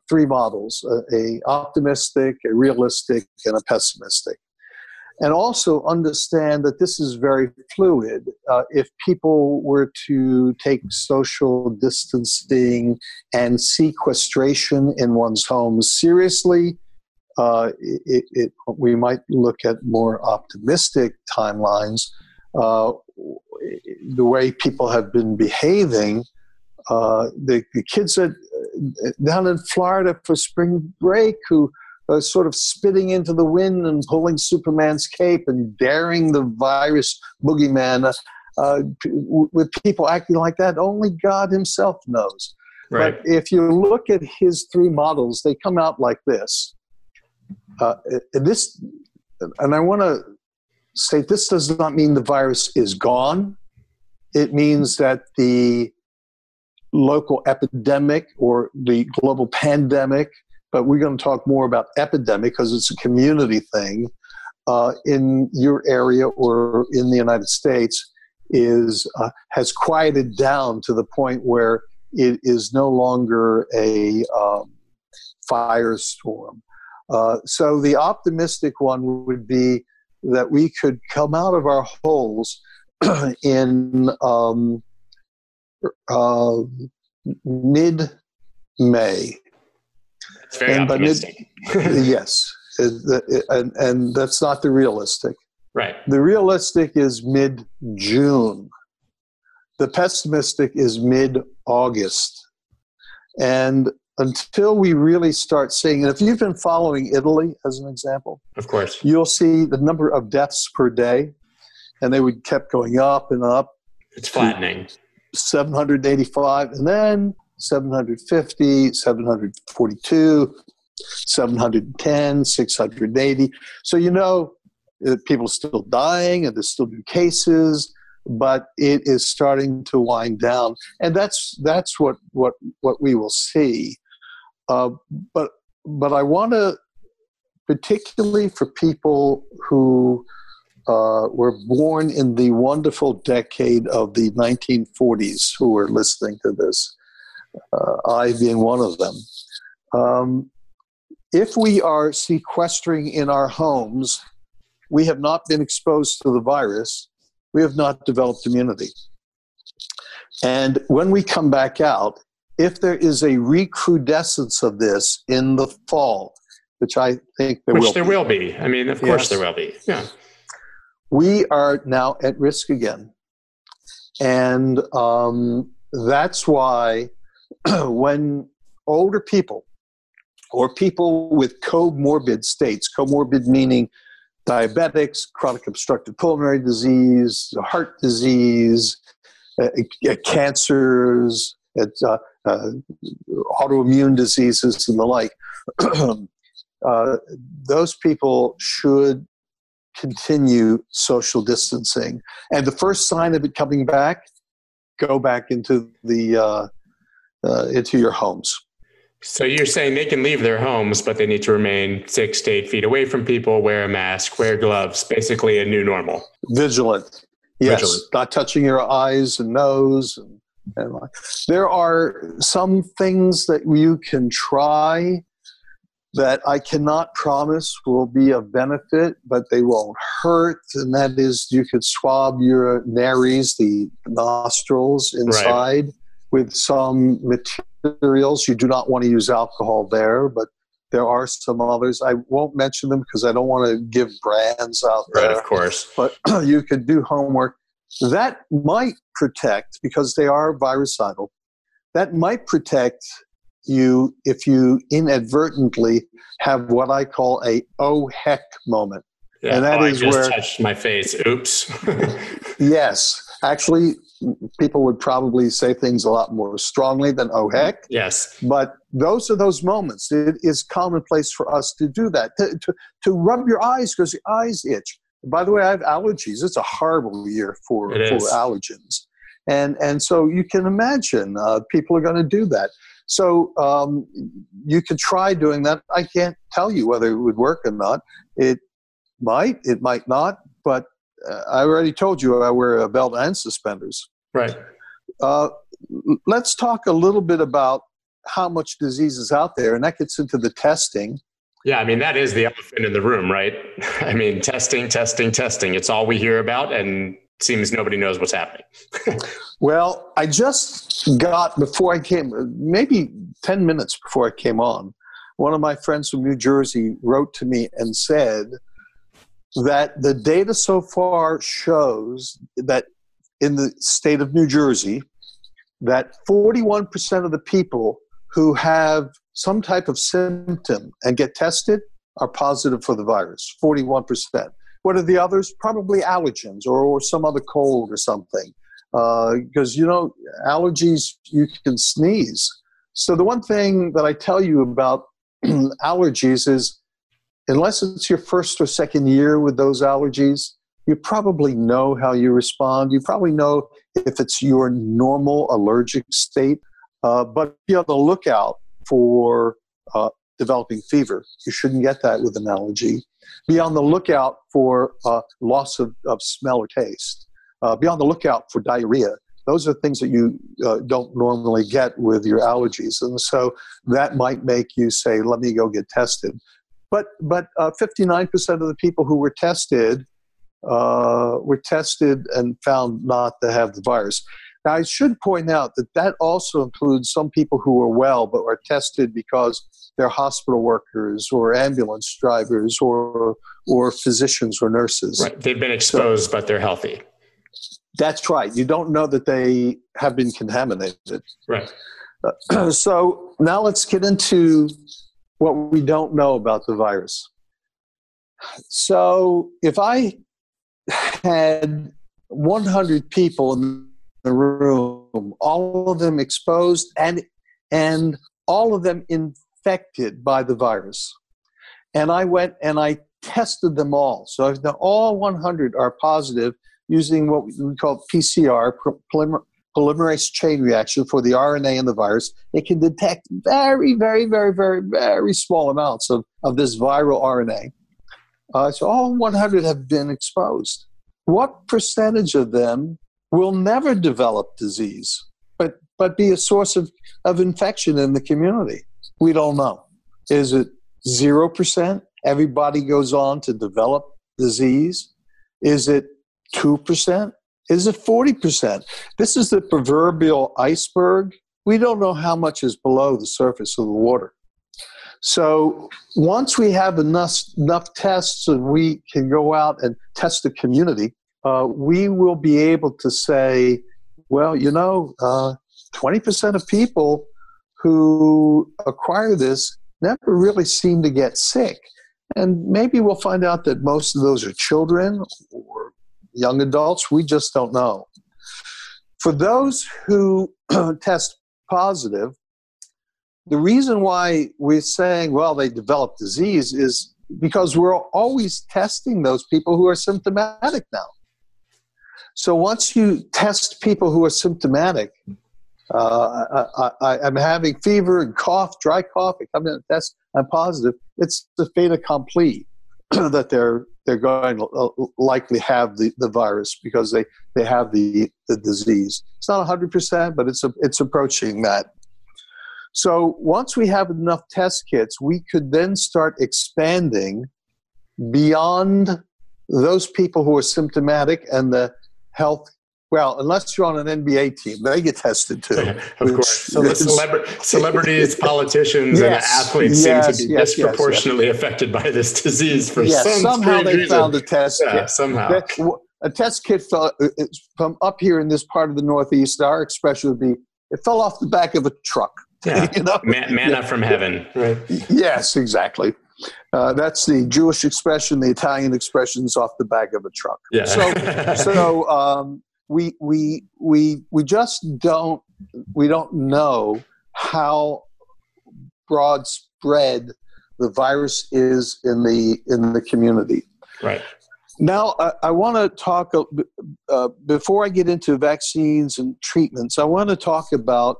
three models, a optimistic, a realistic, and a pessimistic. And also understand that this is very fluid. If people were to take social distancing and sequestration in one's home seriously, we might look at more optimistic timelines. The way people have been behaving, the kids at, down in Florida for spring break, who are sort of spitting into the wind and pulling Superman's cape and daring the virus boogeyman, with people acting like that, only God himself knows. Right. But if you look at his three models, they come out like this. And I want to say this does not mean the virus is gone. It means that the local epidemic or the global pandemic, but we're going to talk more about epidemic because it's a community thing, in your area or in the United States has quieted down to the point where it is no longer firestorm. So the optimistic one would be that we could come out of our holes in mid-May. It's very optimistic. Yes. And that's not the realistic. Right. The realistic is mid-June. The pessimistic is mid-August. And until we really start seeing, and if you've been following Italy as an example, of course, you'll see the number of deaths per day, and they would kept going up and up. It's flattening. 785, and then 750, 742, 710, 680. So you know people are still dying, and there's still new cases, but it is starting to wind down, and that's what we will see. But I want to, particularly for people who were born in the wonderful decade of the 1940s, who are listening to this, I being one of them. If we are sequestering in our homes, we have not been exposed to the virus. We have not developed immunity. And when we come back out, if there is a recrudescence of this in the fall, which I think there will be. I mean, of course there will be. Yeah. We are now at risk again. And that's why when older people or people with comorbid states, comorbid meaning diabetics, chronic obstructive pulmonary disease, heart disease, cancers, autoimmune diseases, and the like. Those people should continue social distancing. And the first sign of it coming back, go back into your homes. So you're saying they can leave their homes, but they need to remain 6 to 8 feet away from people, wear a mask, wear gloves, basically a new normal. Vigilant. Yes. Vigilant. Not touching your eyes and nose. And there are some things that you can try that I cannot promise will be of benefit, but they won't hurt. And that is you could swab your nares, the nostrils inside, right, with some materials. You do not want to use alcohol there, but there are some others. I won't mention them because I don't want to give brands out there. Right, of course. But you can do homework. That might protect, because they are virucidal, that might protect you if you inadvertently have what I call a oh heck moment. Yeah. And that is where I just touched my face. Oops. Yes. Actually, people would probably say things a lot more strongly than oh heck. Yes. But those are those moments. It is commonplace for us to do that, to rub your eyes because your eyes itch. By the way, I have allergies. It's a horrible year for allergens. And so you can imagine people are going to do that. So you could try doing that. I can't tell you whether it would work or not. It might not, but I already told you I wear a belt and suspenders. Right. Let's talk a little bit about how much disease is out there, and that gets into the testing. Yeah, I mean, that is the elephant in the room, right? I mean, testing, testing, testing. It's all we hear about, and it seems nobody knows what's happening. Well, I just got, before I came, maybe 10 minutes before I came on, one of my friends from New Jersey wrote to me and said that the data so far shows that in the state of New Jersey, that 41% of the people who have some type of symptom and get tested are positive for the virus, 41%. What are the others? Probably allergens or some other cold or something. Because, allergies, you can sneeze. So the one thing that I tell you about allergies is, unless it's your first or second year with those allergies, you probably know how you respond. You probably know if it's your normal allergic state. But be on the lookout for developing fever. You shouldn't get that with an allergy. Be on the lookout for loss of smell or taste. Be on the lookout for diarrhea. Those are things that you don't normally get with your allergies. And so that might make you say, let me go get tested. But 59% of the people who were tested and found not to have the virus. Now, I should point out that that also includes some people who are well but are tested because they're hospital workers or ambulance drivers or physicians or nurses. Right. They've been exposed, but they're healthy. That's right. You don't know that they have been contaminated. Right. So now let's get into what we don't know about the virus. So if I had 100 people in the room, all of them exposed and all of them infected by the virus, and I went and I tested them all. So if all 100 are positive using what we call PCR, polymerase chain reaction, for the RNA in the virus, it can detect very, very, very, very, very small amounts of this viral RNA. So all 100 have been exposed. What percentage of them will never develop disease, but be a source of infection in the community? We don't know. Is it 0%? Everybody goes on to develop disease? Is it 2%? Is it 40%? This is the proverbial iceberg. We don't know how much is below the surface of the water. So once we have enough tests and we can go out and test the community, we will be able to say, well, 20% of people who acquire this never really seem to get sick. And maybe we'll find out that most of those are children or young adults. We just don't know. For those who test positive, the reason why we're saying, well, they develop disease is because we're always testing those people who are symptomatic now. So once you test people who are symptomatic, I'm having fever and cough, dry cough, I come in and test, I'm positive. It's the fait accompli that they're going to likely have the virus because they have the disease. It's not 100%, but it's approaching that. So once we have enough test kits, we could then start expanding beyond those people who are symptomatic and the health. Well, unless you're on an NBA team, they get tested too. Of course. So the celebrities, politicians, and athletes seem to be disproportionately affected by this disease for some strange reason. Somehow they found a test kit. Somehow. A test kit from up here in this part of the Northeast, our expression would be, it fell off the back of a truck. Yeah. Manna from heaven. Right. Yes, exactly. That's the Jewish expression. The Italian expression's off the back of a truck. Yeah. So we just don't know how broad spread the virus is in the community. Right. Now, I want to talk before I get into vaccines and treatments. I want to talk about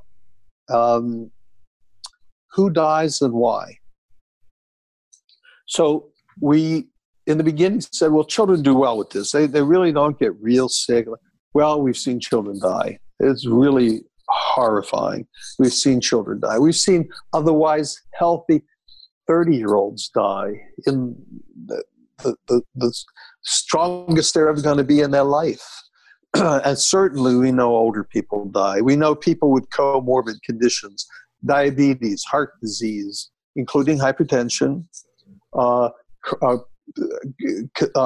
who dies and why. So we, in the beginning, said, well, children do well with this. They really don't get real sick. Well, we've seen children die. It's really horrifying. We've seen children die. We've seen otherwise healthy 30-year-olds die in the strongest they're ever going to be in their life. And certainly we know older people die. We know people with comorbid conditions, diabetes, heart disease, including hypertension,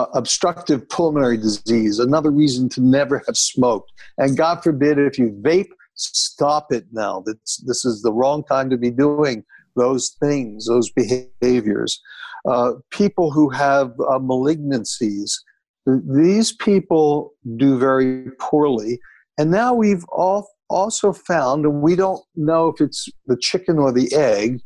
obstructive pulmonary disease, another reason to never have smoked. And God forbid, if you vape, stop it now. This is the wrong time to be doing those things, those behaviors. People who have malignancies, these people do very poorly. And now we've also found, and we don't know if it's the chicken or the egg,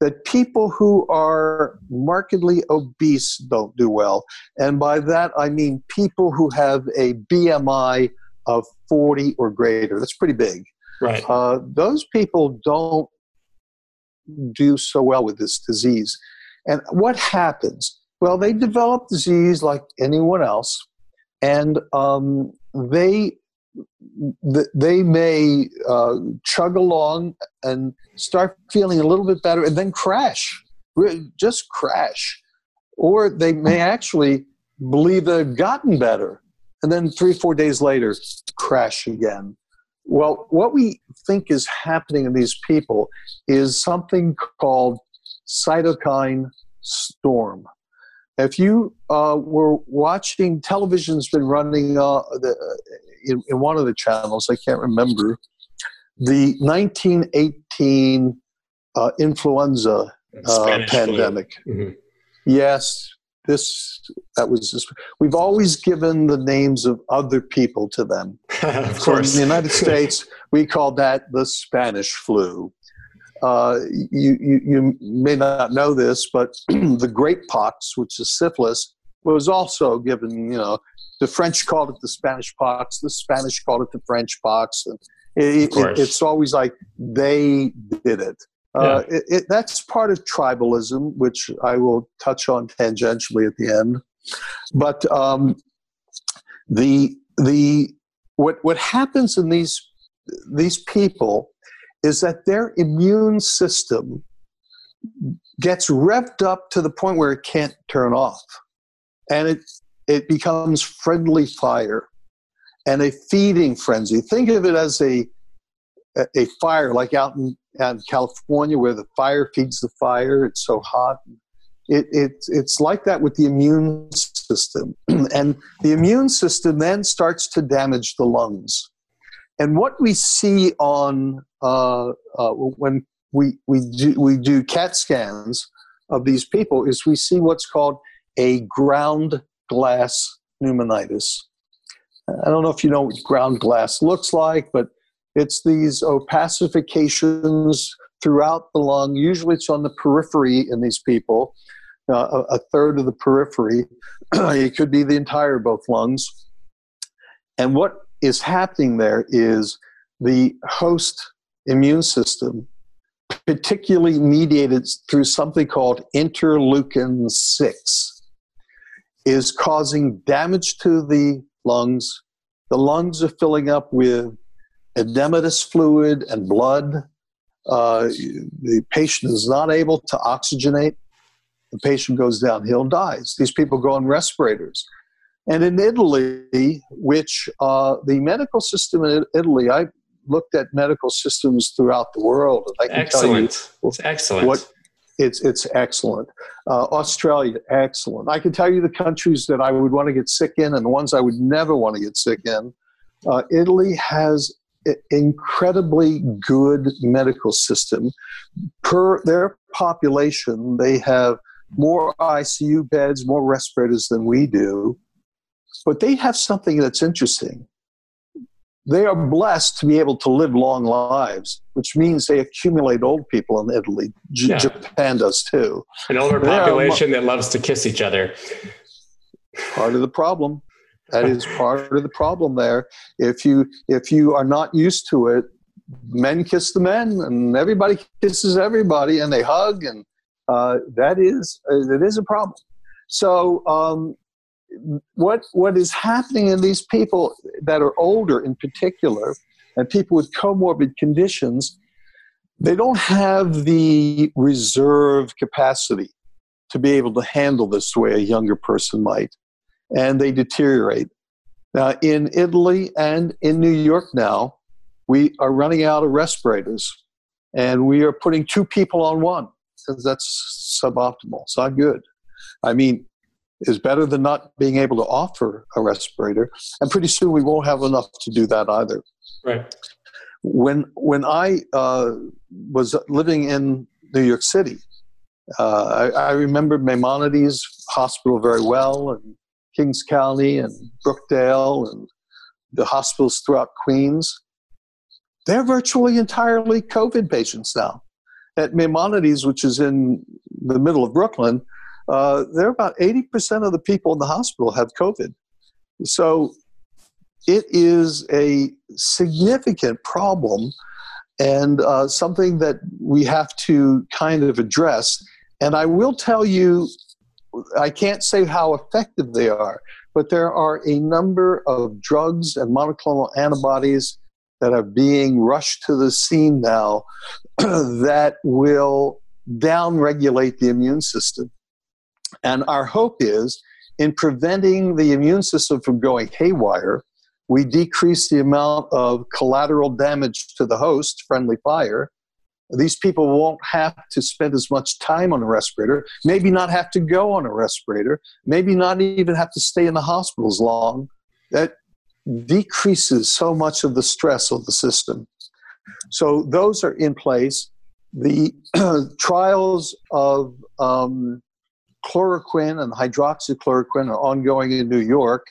that people who are markedly obese don't do well. And by that, I mean people who have a BMI of 40 or greater. That's pretty big. Right. Those people don't do so well with this disease. And what happens? Well, they develop disease like anyone else, and they they may chug along and start feeling a little bit better and then crash, just crash. Or they may actually believe they've gotten better and then 3 or 4 days later crash again. Well, what we think is happening in these people is something called cytokine storm. If you were watching, television's been running in one of the channels, I can't remember, the 1918 influenza pandemic. Mm-hmm. Yes, that was this. We've always given the names of other people to them. Of course. In the United States, we call that the Spanish flu. You may not know this, but the great pox, which is syphilis, was also given, you know, the French called it the Spanish pox, the Spanish called it the French pox. And it's always like they did it. Yeah. That's part of tribalism, which I will touch on tangentially at the end. But what happens in these people is that their immune system gets revved up to the point where it can't turn off. And it becomes friendly fire and a feeding frenzy. Think of it as a fire, like out in California where the fire feeds the fire, it's so hot. It's like that with the immune system. And the immune system then starts to damage the lungs. And what we see on when we do CAT scans of these people is we see what's called a ground glass pneumonitis. I don't know if you know what ground glass looks like, but it's these opacifications throughout the lung. Usually it's on the periphery in these people, a third of the periphery. It could be the entire, both lungs. And what is happening there is the host immune system, particularly mediated through something called interleukin-6, is causing damage to the lungs. The lungs are filling up with edematous fluid and blood. The patient is not able to oxygenate. The patient goes downhill and dies. These people go on respirators. And in Italy, which the medical system in Italy, I looked at medical systems throughout the world. I can tell you, it's excellent. It's excellent. Australia, excellent. I can tell you the countries that I would want to get sick in and the ones I would never want to get sick in. Italy has incredibly good medical system. Per their population, they have more ICU beds, more respirators than we do. But they have something that's interesting. They are blessed to be able to live long lives, which means they accumulate old people in Italy. Japan does too. An older population that loves to kiss each other. Part of the problem. That is part of the problem there. If you are not used to it, men kiss the men, and everybody kisses everybody, and they hug, and that is a problem. So. What is happening in these people that are older in particular, and people with comorbid conditions, they don't have the reserve capacity to be able to handle this the way a younger person might, and they deteriorate. In Italy and in New York now, we are running out of respirators, and we are putting 2 people on one, because that's suboptimal. It's not good. I mean, is better than not being able to offer a respirator, and pretty soon we won't have enough to do that either. Right. When I was living in New York City, I remember Maimonides Hospital very well, and Kings County, and Brookdale, and the hospitals throughout Queens. They're virtually entirely COVID patients now. At Maimonides, which is in the middle of Brooklyn, there are about 80% of the people in the hospital have COVID. So it is a significant problem, and something that we have to kind of address. And I will tell you, I can't say how effective they are, but there are a number of drugs and monoclonal antibodies that are being rushed to the scene now that will downregulate the immune system. And our hope is, in preventing the immune system from going haywire, we decrease the amount of collateral damage to the host, friendly fire. These people won't have to spend as much time on a respirator, maybe not have to go on a respirator, maybe not even have to stay in the hospital as long. That decreases so much of the stress of the system. So those are in place. The trials of chloroquine and hydroxychloroquine are ongoing in New York.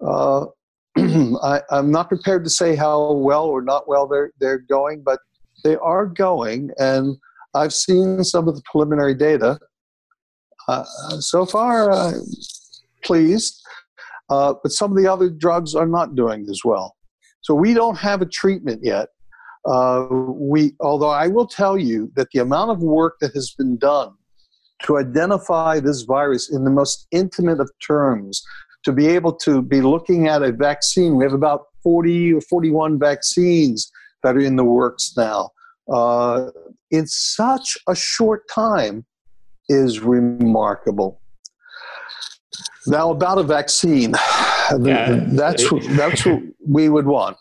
I'm not prepared to say how well or not well they're going, but they are going, and I've seen some of the preliminary data. So far, I'm pleased, but some of the other drugs are not doing as well. So we don't have a treatment yet. Although I will tell you that the amount of work that has been done to identify this virus in the most intimate of terms, to be able to be looking at a vaccine. We have about 40 or 41 vaccines that are in the works now. In such a short time is remarkable. Now, about a vaccine, yeah. that's what we would want.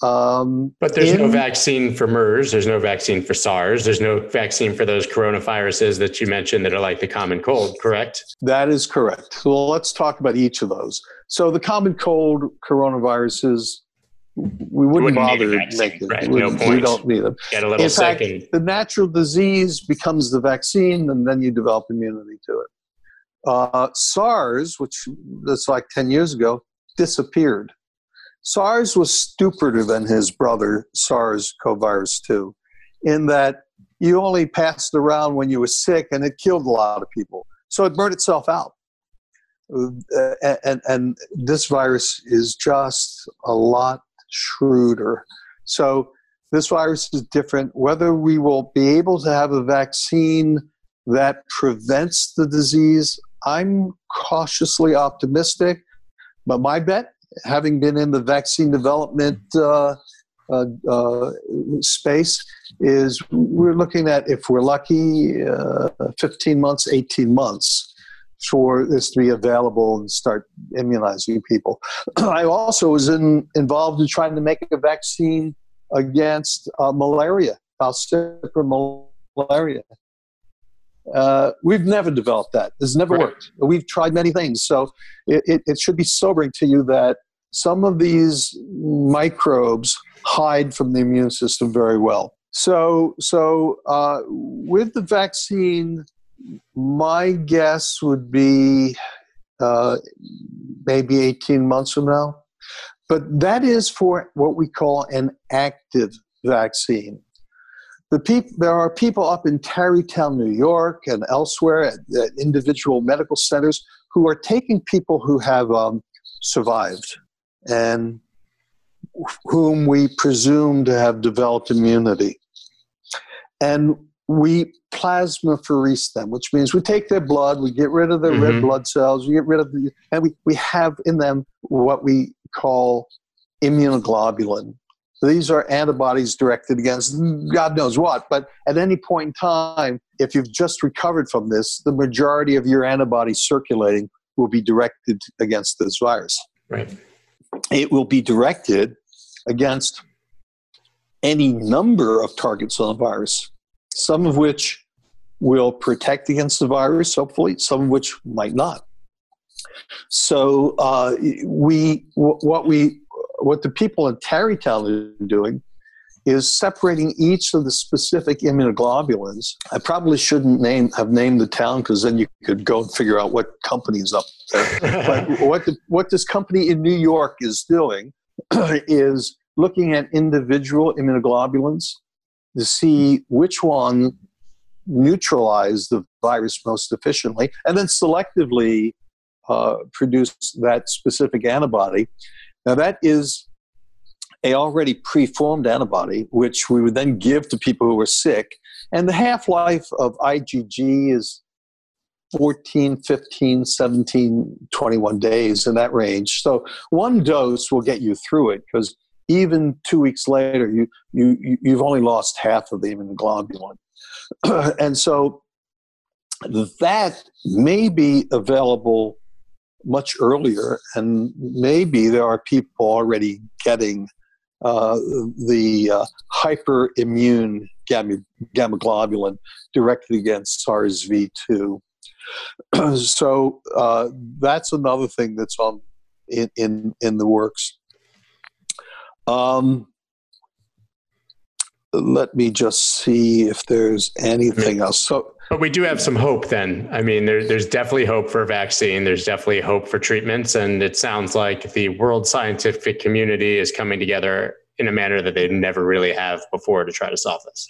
But there's no vaccine for MERS. There's no vaccine for SARS. There's no vaccine for those coronaviruses that you mentioned that are like the common cold, correct? That is correct. Well, let's talk about each of those. So the common cold coronaviruses, we wouldn't bother making. Right. No point. We don't need them. Get a little in sick. In fact, the natural disease becomes the vaccine, and then you develop immunity to it. SARS, which that's like 10 years ago, disappeared. SARS was stupider than his brother, SARS-CoV-2, in that you only passed around when you were sick, and it killed a lot of people. So it burned itself out. And this virus is just a lot shrewder. So this virus is different. Whether we will be able to have a vaccine that prevents the disease, I'm cautiously optimistic, but my bet, having been in the vaccine development space, is we're looking at, if we're lucky, 15 months, 18 months for this to be available and start immunizing people. I also was involved in trying to make a vaccine against malaria, falciparum malaria. We've never developed that. It's never worked. We've tried many things. So it should be sobering to you that some of these microbes hide from the immune system very well. So with the vaccine, my guess would be maybe 18 months from now. But that is for what we call an active vaccine. There are people up in Tarrytown, New York, and elsewhere at individual medical centers who are taking people who have survived and whom we presume to have developed immunity. And we plasmapherese them, which means we take their blood, we get rid of their red blood cells, we get rid of and we have in them what we call immunoglobulin. These are antibodies directed against God knows what, but at any point in time, if you've just recovered from this, the majority of your antibodies circulating will be directed against this virus. Right. It will be directed against any number of targets on the virus, some of which will protect against the virus, hopefully, some of which might not. So what the people in Tarrytown are doing is separating each of the specific immunoglobulins. I probably shouldn't have named the town, because then you could go and figure out what company is up there. But what this company in New York is doing is looking at individual immunoglobulins to see which one neutralize the virus most efficiently, and then selectively produce that specific antibody. Now, that is an already preformed antibody, which we would then give to people who are sick. And the half-life of IgG is 14, 15, 17, 21 days, in that range. So one dose will get you through it, because even 2 weeks later, you've only lost half of the immunoglobulin. And so that may be available much earlier, and maybe there are people already getting the hyperimmune gamma globulin directly against SARS-CoV-2. So that's another thing that's on in the works. Let me just see if there's anything else. So, but we do have some hope then. I mean, there's definitely hope for a vaccine. There's definitely hope for treatments. And it sounds like the world scientific community is coming together in a manner that they never really have before to try to solve this.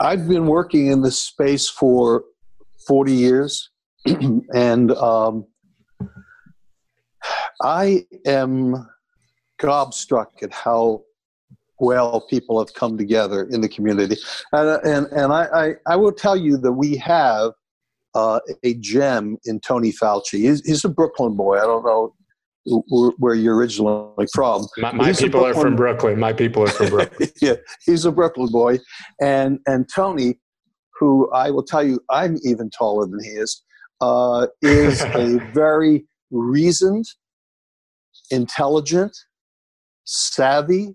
I've been working in this space for 40 years. And I am gobstruck at how well people have come together in the community. And I will tell you that we have a gem in Tony Fauci. He's a Brooklyn boy. I don't know where you're originally from. My people are from Brooklyn. My people are from Brooklyn. Yeah, he's a Brooklyn boy. And Tony, who I will tell you, I'm even taller than he is a very reasoned, intelligent, savvy,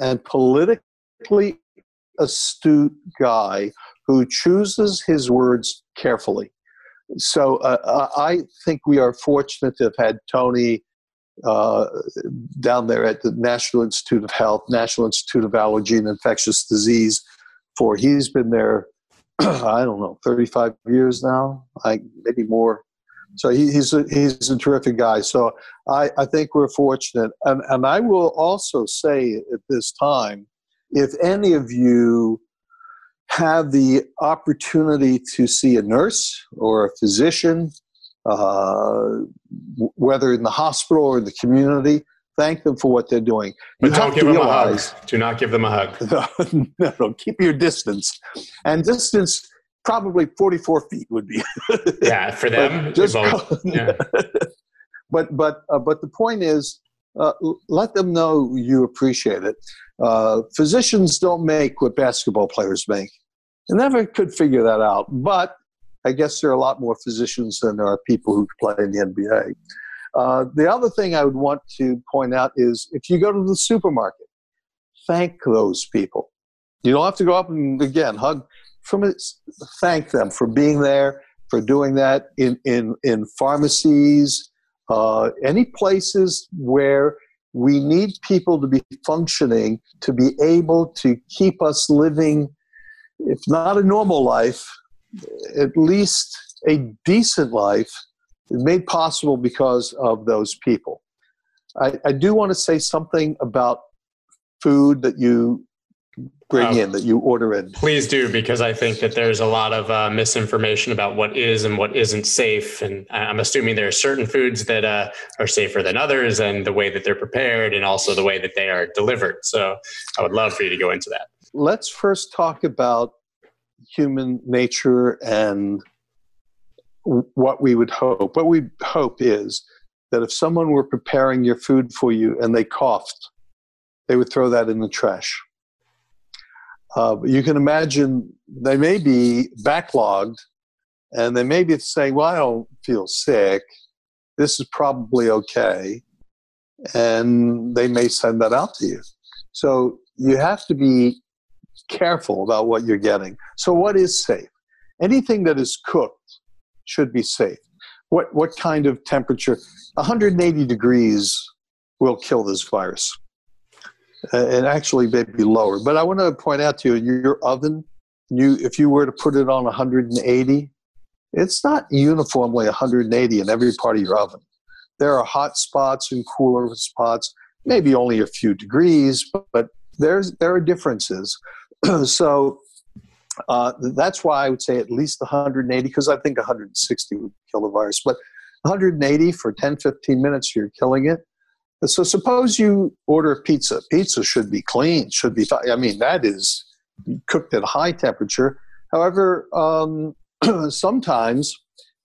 and politically astute guy who chooses his words carefully. So I think we are fortunate to have had Tony down there at the National Institute of Health, National Institute of Allergy and Infectious Disease, for he's been there, I don't know, 35 years now, maybe more. So he's a terrific guy. So I think we're fortunate. And I will also say at this time, if any of you have the opportunity to see a nurse or a physician, whether in the hospital or in the community, thank them for what they're doing. But don't give them a hug. Do not give them a hug. No, keep your distance. And distance, probably 44 feet would be. Yeah, for them. But the point is, let them know you appreciate it. Physicians don't make what basketball players make. I never could figure that out. But I guess there are a lot more physicians than there are people who play in the NBA. The other thing I would want to point out is if you go to the supermarket, thank those people. You don't have to go up and, again, hug. Thank them for being there, for doing that in pharmacies, any places where we need people to be functioning, to be able to keep us living, if not a normal life, at least a decent life, made possible because of those people. I do want to say something about food that you bring in, that you order in. Please do, because I think that there's a lot of misinformation about what is and what isn't safe. And I'm assuming there are certain foods that are safer than others, and the way that they're prepared and also the way that they are delivered. So I would love for you to go into that. Let's first talk about human nature and what we hope is that if someone were preparing your food for you and they coughed, they would throw that in the trash. You can imagine they may be backlogged, and they may be saying, well, I don't feel sick. This is probably okay. And they may send that out to you. So you have to be careful about what you're getting. So what is safe? Anything that is cooked should be safe. What kind of temperature? 180 degrees will kill this virus. And actually maybe lower. But I want to point out to you, your oven, if you were to put it on 180, it's not uniformly 180 in every part of your oven. There are hot spots and cooler spots, maybe only a few degrees, but there are differences. So that's why I would say at least 180, because I think 160 would kill the virus. But 180 for 10, 15 minutes, you're killing it. So suppose you order a pizza. Pizza should be clean, that is cooked at high temperature. However, sometimes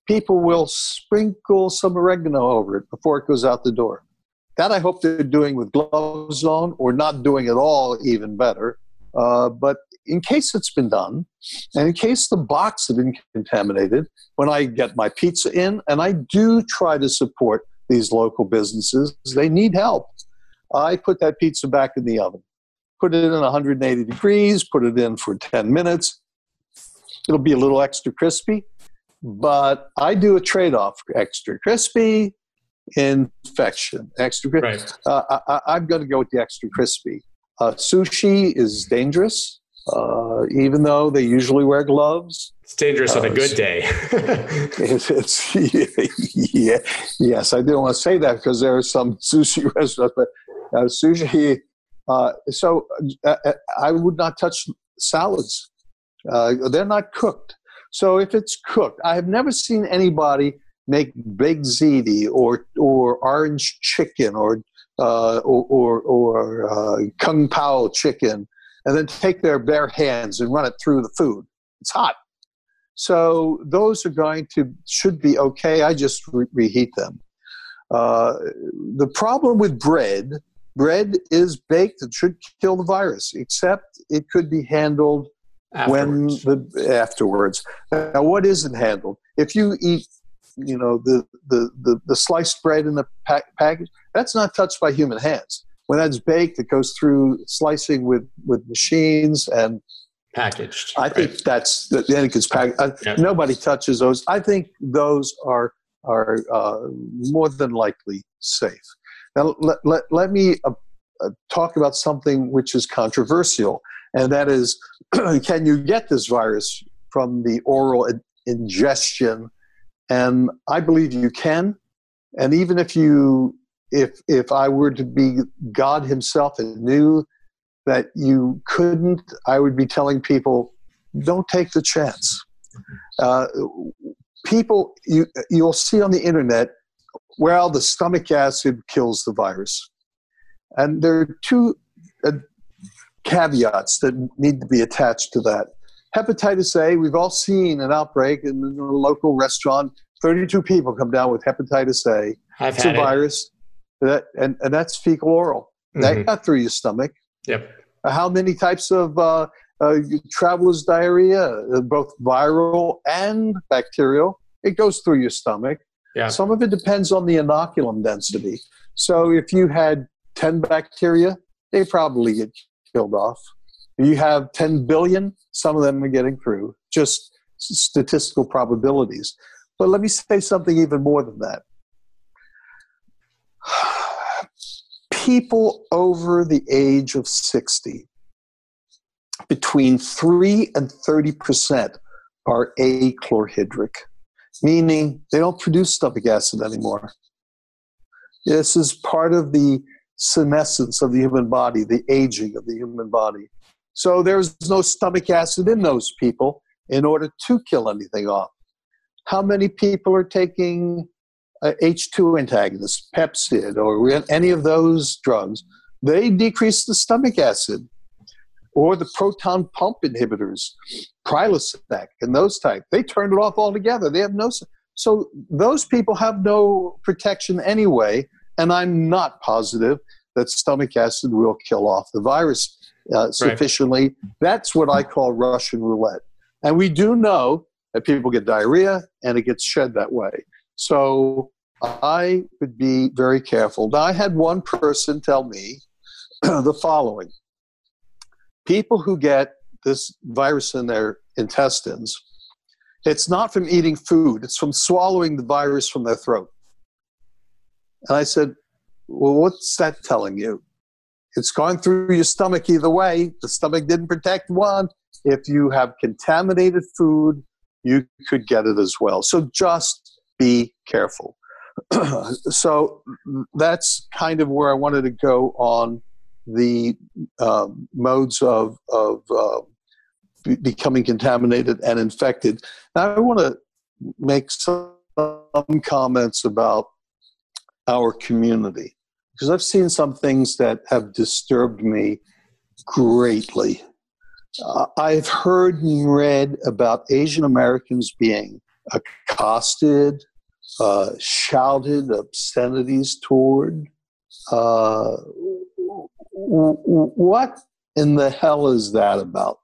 people will sprinkle some oregano over it before it goes out the door. That I hope they're doing with gloves on, or not doing at all, even better. But in case it's been done, and in case the box has been contaminated, when I get my pizza in, and I do try to support these local businesses, they need help. I put that pizza back in the oven, put it in 180 degrees, put it in for 10 minutes. It'll be a little extra crispy, but I do a trade-off: extra crispy, infection. Extra crispy. Right. I'm going to go with the extra crispy. Sushi is dangerous, even though they usually wear gloves. It's dangerous on a good day. Yes, I didn't want to say that because there are some sushi restaurants, but sushi. I would not touch salads. They're not cooked. So if it's cooked, I have never seen anybody make baked ziti or orange chicken or kung pao chicken, and then take their bare hands and run it through the food. It's hot. So those are should be okay. I just reheat them. The problem with bread is baked and should kill the virus, except it could be handled afterwards. Afterwards. Now, what isn't handled? If you eat, the sliced bread in the package, that's not touched by human hands. When that's baked, it goes through slicing with machines and packaged. I think that's then it gets packaged. Yep. Nobody touches those. I think those are more than likely safe. Now, let me talk about something which is controversial. And that is, can you get this virus from the oral ingestion? And I believe you can. And even if I were to be God himself and knew that you couldn't, I would be telling people, don't take the chance. People, you'll see on the internet, well, the stomach acid kills the virus. And there are two caveats that need to be attached to that. Hepatitis A, we've all seen an outbreak in a local restaurant. 32 people come down with hepatitis A. It's a virus, and that's fecal oral. Mm-hmm. That got through your stomach. Yep. How many types of traveler's diarrhea, both viral and bacterial? It goes through your stomach. Yeah. Some of it depends on the inoculum density. So if you had 10 bacteria, they probably get killed off. You have 10 billion, some of them are getting through, just statistical probabilities. But let me say something even more than that. People over the age of 60, between 3 and 30% are achlorhydric, meaning they don't produce stomach acid anymore. This is part of the senescence of the human body, the aging of the human body. So there's no stomach acid in those people in order to kill anything off. How many people are taking H2 antagonists, Pepcid, or any of those drugs? They decrease the stomach acid, or the proton pump inhibitors, Prilosec, and those types. They turn it off altogether. They have no. So those people have no protection anyway, and I'm not positive that stomach acid will kill off the virus sufficiently. Right. That's what I call Russian roulette. And we do know that people get diarrhea and it gets shed that way. So I would be very careful. Now, I had one person tell me the following. People who get this virus in their intestines, it's not from eating food. It's from swallowing the virus from their throat. And I said, well, what's that telling you? It's gone through your stomach either way. The stomach didn't protect one. If you have contaminated food, you could get it as well. So just be careful. So that's kind of where I wanted to go on the modes of becoming contaminated and infected. Now, I want to make some comments about our community, because I've seen some things that have disturbed me greatly. I've heard and read about Asian Americans being accosted, shouted obscenities toward. What in the hell is that about?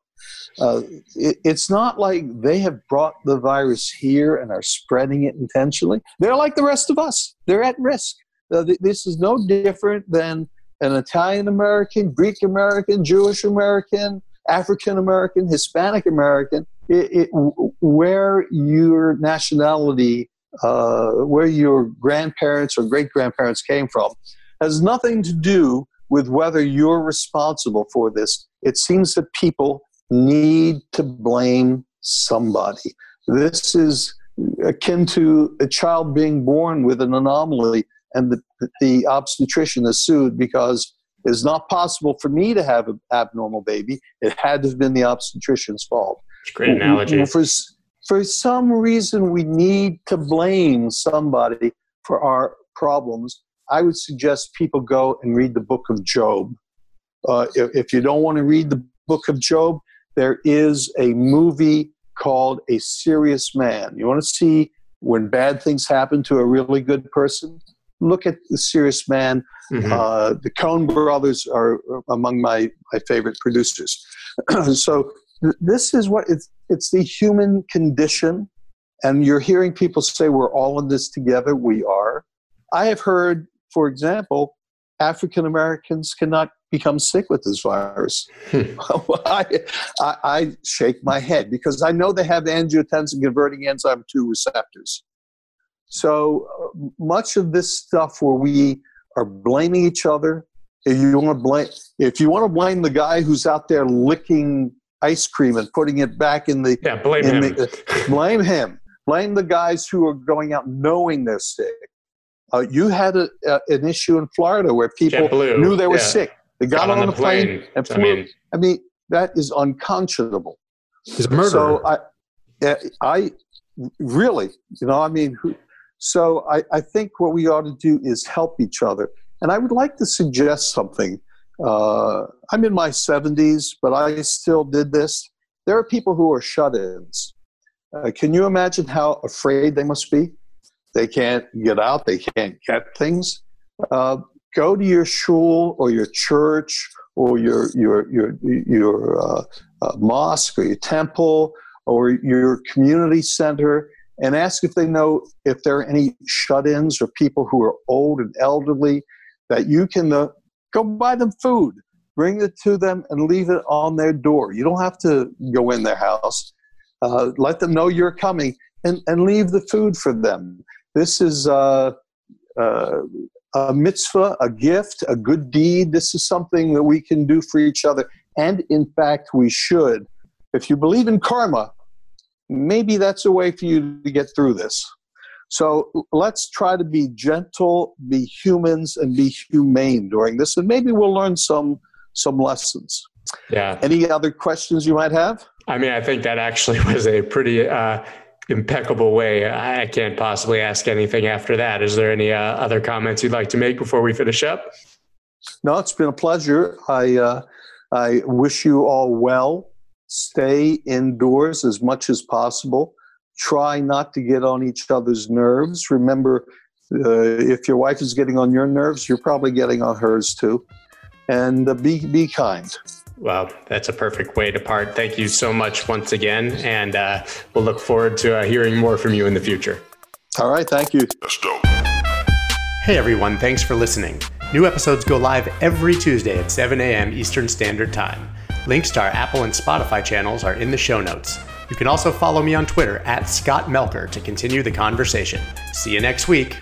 It's not like they have brought the virus here and are spreading it intentionally. They're like the rest of us. They're at risk. This is no different than an Italian-American, Greek-American, Jewish-American, African-American, Hispanic-American. Where your nationality, where your grandparents or great-grandparents came from has nothing to do with whether you're responsible for this. It seems that people need to blame somebody. This is akin to a child being born with an anomaly, and the obstetrician is sued because it's not possible for me to have an abnormal baby. It had to have been the obstetrician's fault. It's a great analogy. For some reason, we need to blame somebody for our problems. I would suggest people go and read the book of Job. If you don't want to read the book of Job, there is a movie called A Serious Man. You want to see when bad things happen to a really good person? Look at The Serious Man. Mm-hmm. The Coen brothers are among my favorite producers. So this is what it's the human condition. And you're hearing people say, we're all in this together. We are. I have heard, for example, African Americans cannot become sick with this virus. I shake my head because I know they have angiotensin converting enzyme 2 receptors. So much of this stuff where we are blaming each other, if you want to blame the guy who's out there licking ice cream and putting it back in the... Yeah, blame him. Blame the guys who are going out knowing they're sick. You had an issue in Florida where people knew they were sick. They got on the plane and flew. I mean, that is unconscionable. It's a murder. So I really, you know, I mean, so I think what we ought to do is help each other. And I would like to suggest something. I'm in my 70s, but I still did this. There are people who are shut-ins. Can you imagine how afraid they must be? They can't get out. They can't get things. Go to your shul or your church or your mosque or your temple or your community center and ask if they know if there are any shut-ins or people who are old and elderly that you can go buy them food, bring it to them, and leave it on their door. You don't have to go in their house. Let them know you're coming and leave the food for them. This is a mitzvah, a gift, a good deed. This is something that we can do for each other. And in fact, we should. If you believe in karma, maybe that's a way for you to get through this. So let's try to be gentle, be humans, and be humane during this. And maybe we'll learn some lessons. Yeah. Any other questions you might have? I mean, I think that actually was a pretty... impeccable way. I can't possibly ask anything after that. Is there any other comments you'd like to make before we finish up? No, it's been a pleasure. I wish you all well. Stay indoors as much as possible. Try not to get on each other's nerves. Remember, if your wife is getting on your nerves, you're probably getting on hers too. And be kind. Wow, that's a perfect way to part. Thank you so much once again, and we'll look forward to hearing more from you in the future. All right, thank you. That's dope. Hey everyone, thanks for listening. New episodes go live every Tuesday at 7 a.m. Eastern Standard Time. Links to our Apple and Spotify channels are in the show notes. You can also follow me on Twitter @ScottMelker to continue the conversation. See you next week.